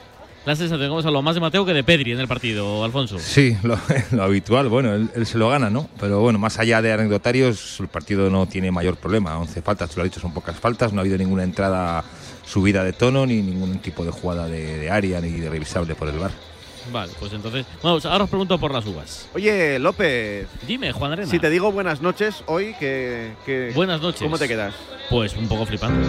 la sensación que hemos hablado más de Mateu que de Pedri en el partido, Alfonso. Sí, lo, lo habitual, bueno, él, él se lo gana, ¿no? Pero bueno, más allá de anecdotarios, el partido no tiene mayor problema. once faltas, tú lo has dicho, son pocas faltas, no ha habido ninguna entrada subida de tono, ni ningún tipo de jugada de, de área, ni de revisable por el V A R. Vale, pues entonces, vamos, ahora os pregunto por las uvas. Oye, López. Dime, Juan Arena. Si te digo buenas noches hoy, que, que buenas noches. ¿Cómo te quedas? Pues un poco flipando.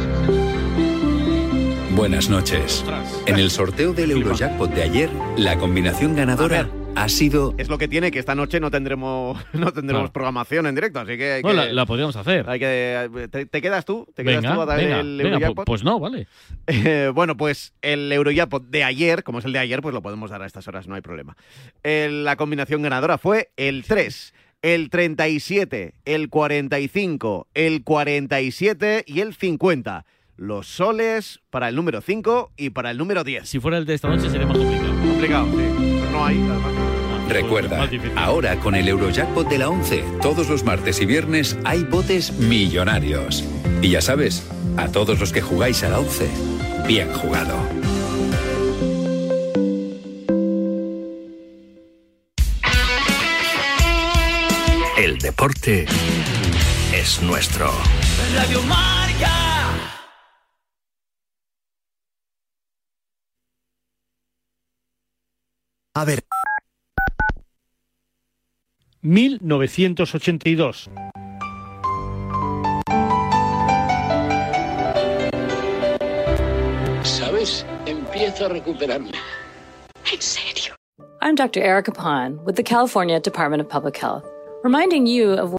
Buenas noches. En el sorteo del Eurojackpot de ayer, la combinación ganadora ha sido… Es lo que tiene, que esta noche no tendremos no tendremos claro. programación en directo, así que… Hay bueno, que la, la podríamos hacer. Hay que, te, ¿Te quedas tú? ¿Te venga, quedas tú a dar venga, el Eurojackpot? Pues, pues no, vale. Eh, bueno, pues el Eurojackpot de ayer, como es el de ayer, pues lo podemos dar a estas horas, no hay problema. Eh, la combinación ganadora fue el tres… el treinta y siete, el cuarenta y cinco, el cuarenta y siete y el cincuenta. Los soles para el número cinco y para el número diez. Si fuera el de esta noche sería más complicado. Complicado, sí. Pero no hay, además. No, recuerda, ahora con el Eurojackpot de la once, todos los martes y viernes hay botes millonarios. Y ya sabes, a todos los que jugáis a la once, bien jugado. El deporte es nuestro. Radio Marca. A ver. mil novecientos ochenta y dos. ¿Sabes? Empiezo a recuperarme. ¿En serio? I'm Doctor Erica Pond with the California Department of Public Health, reminding you of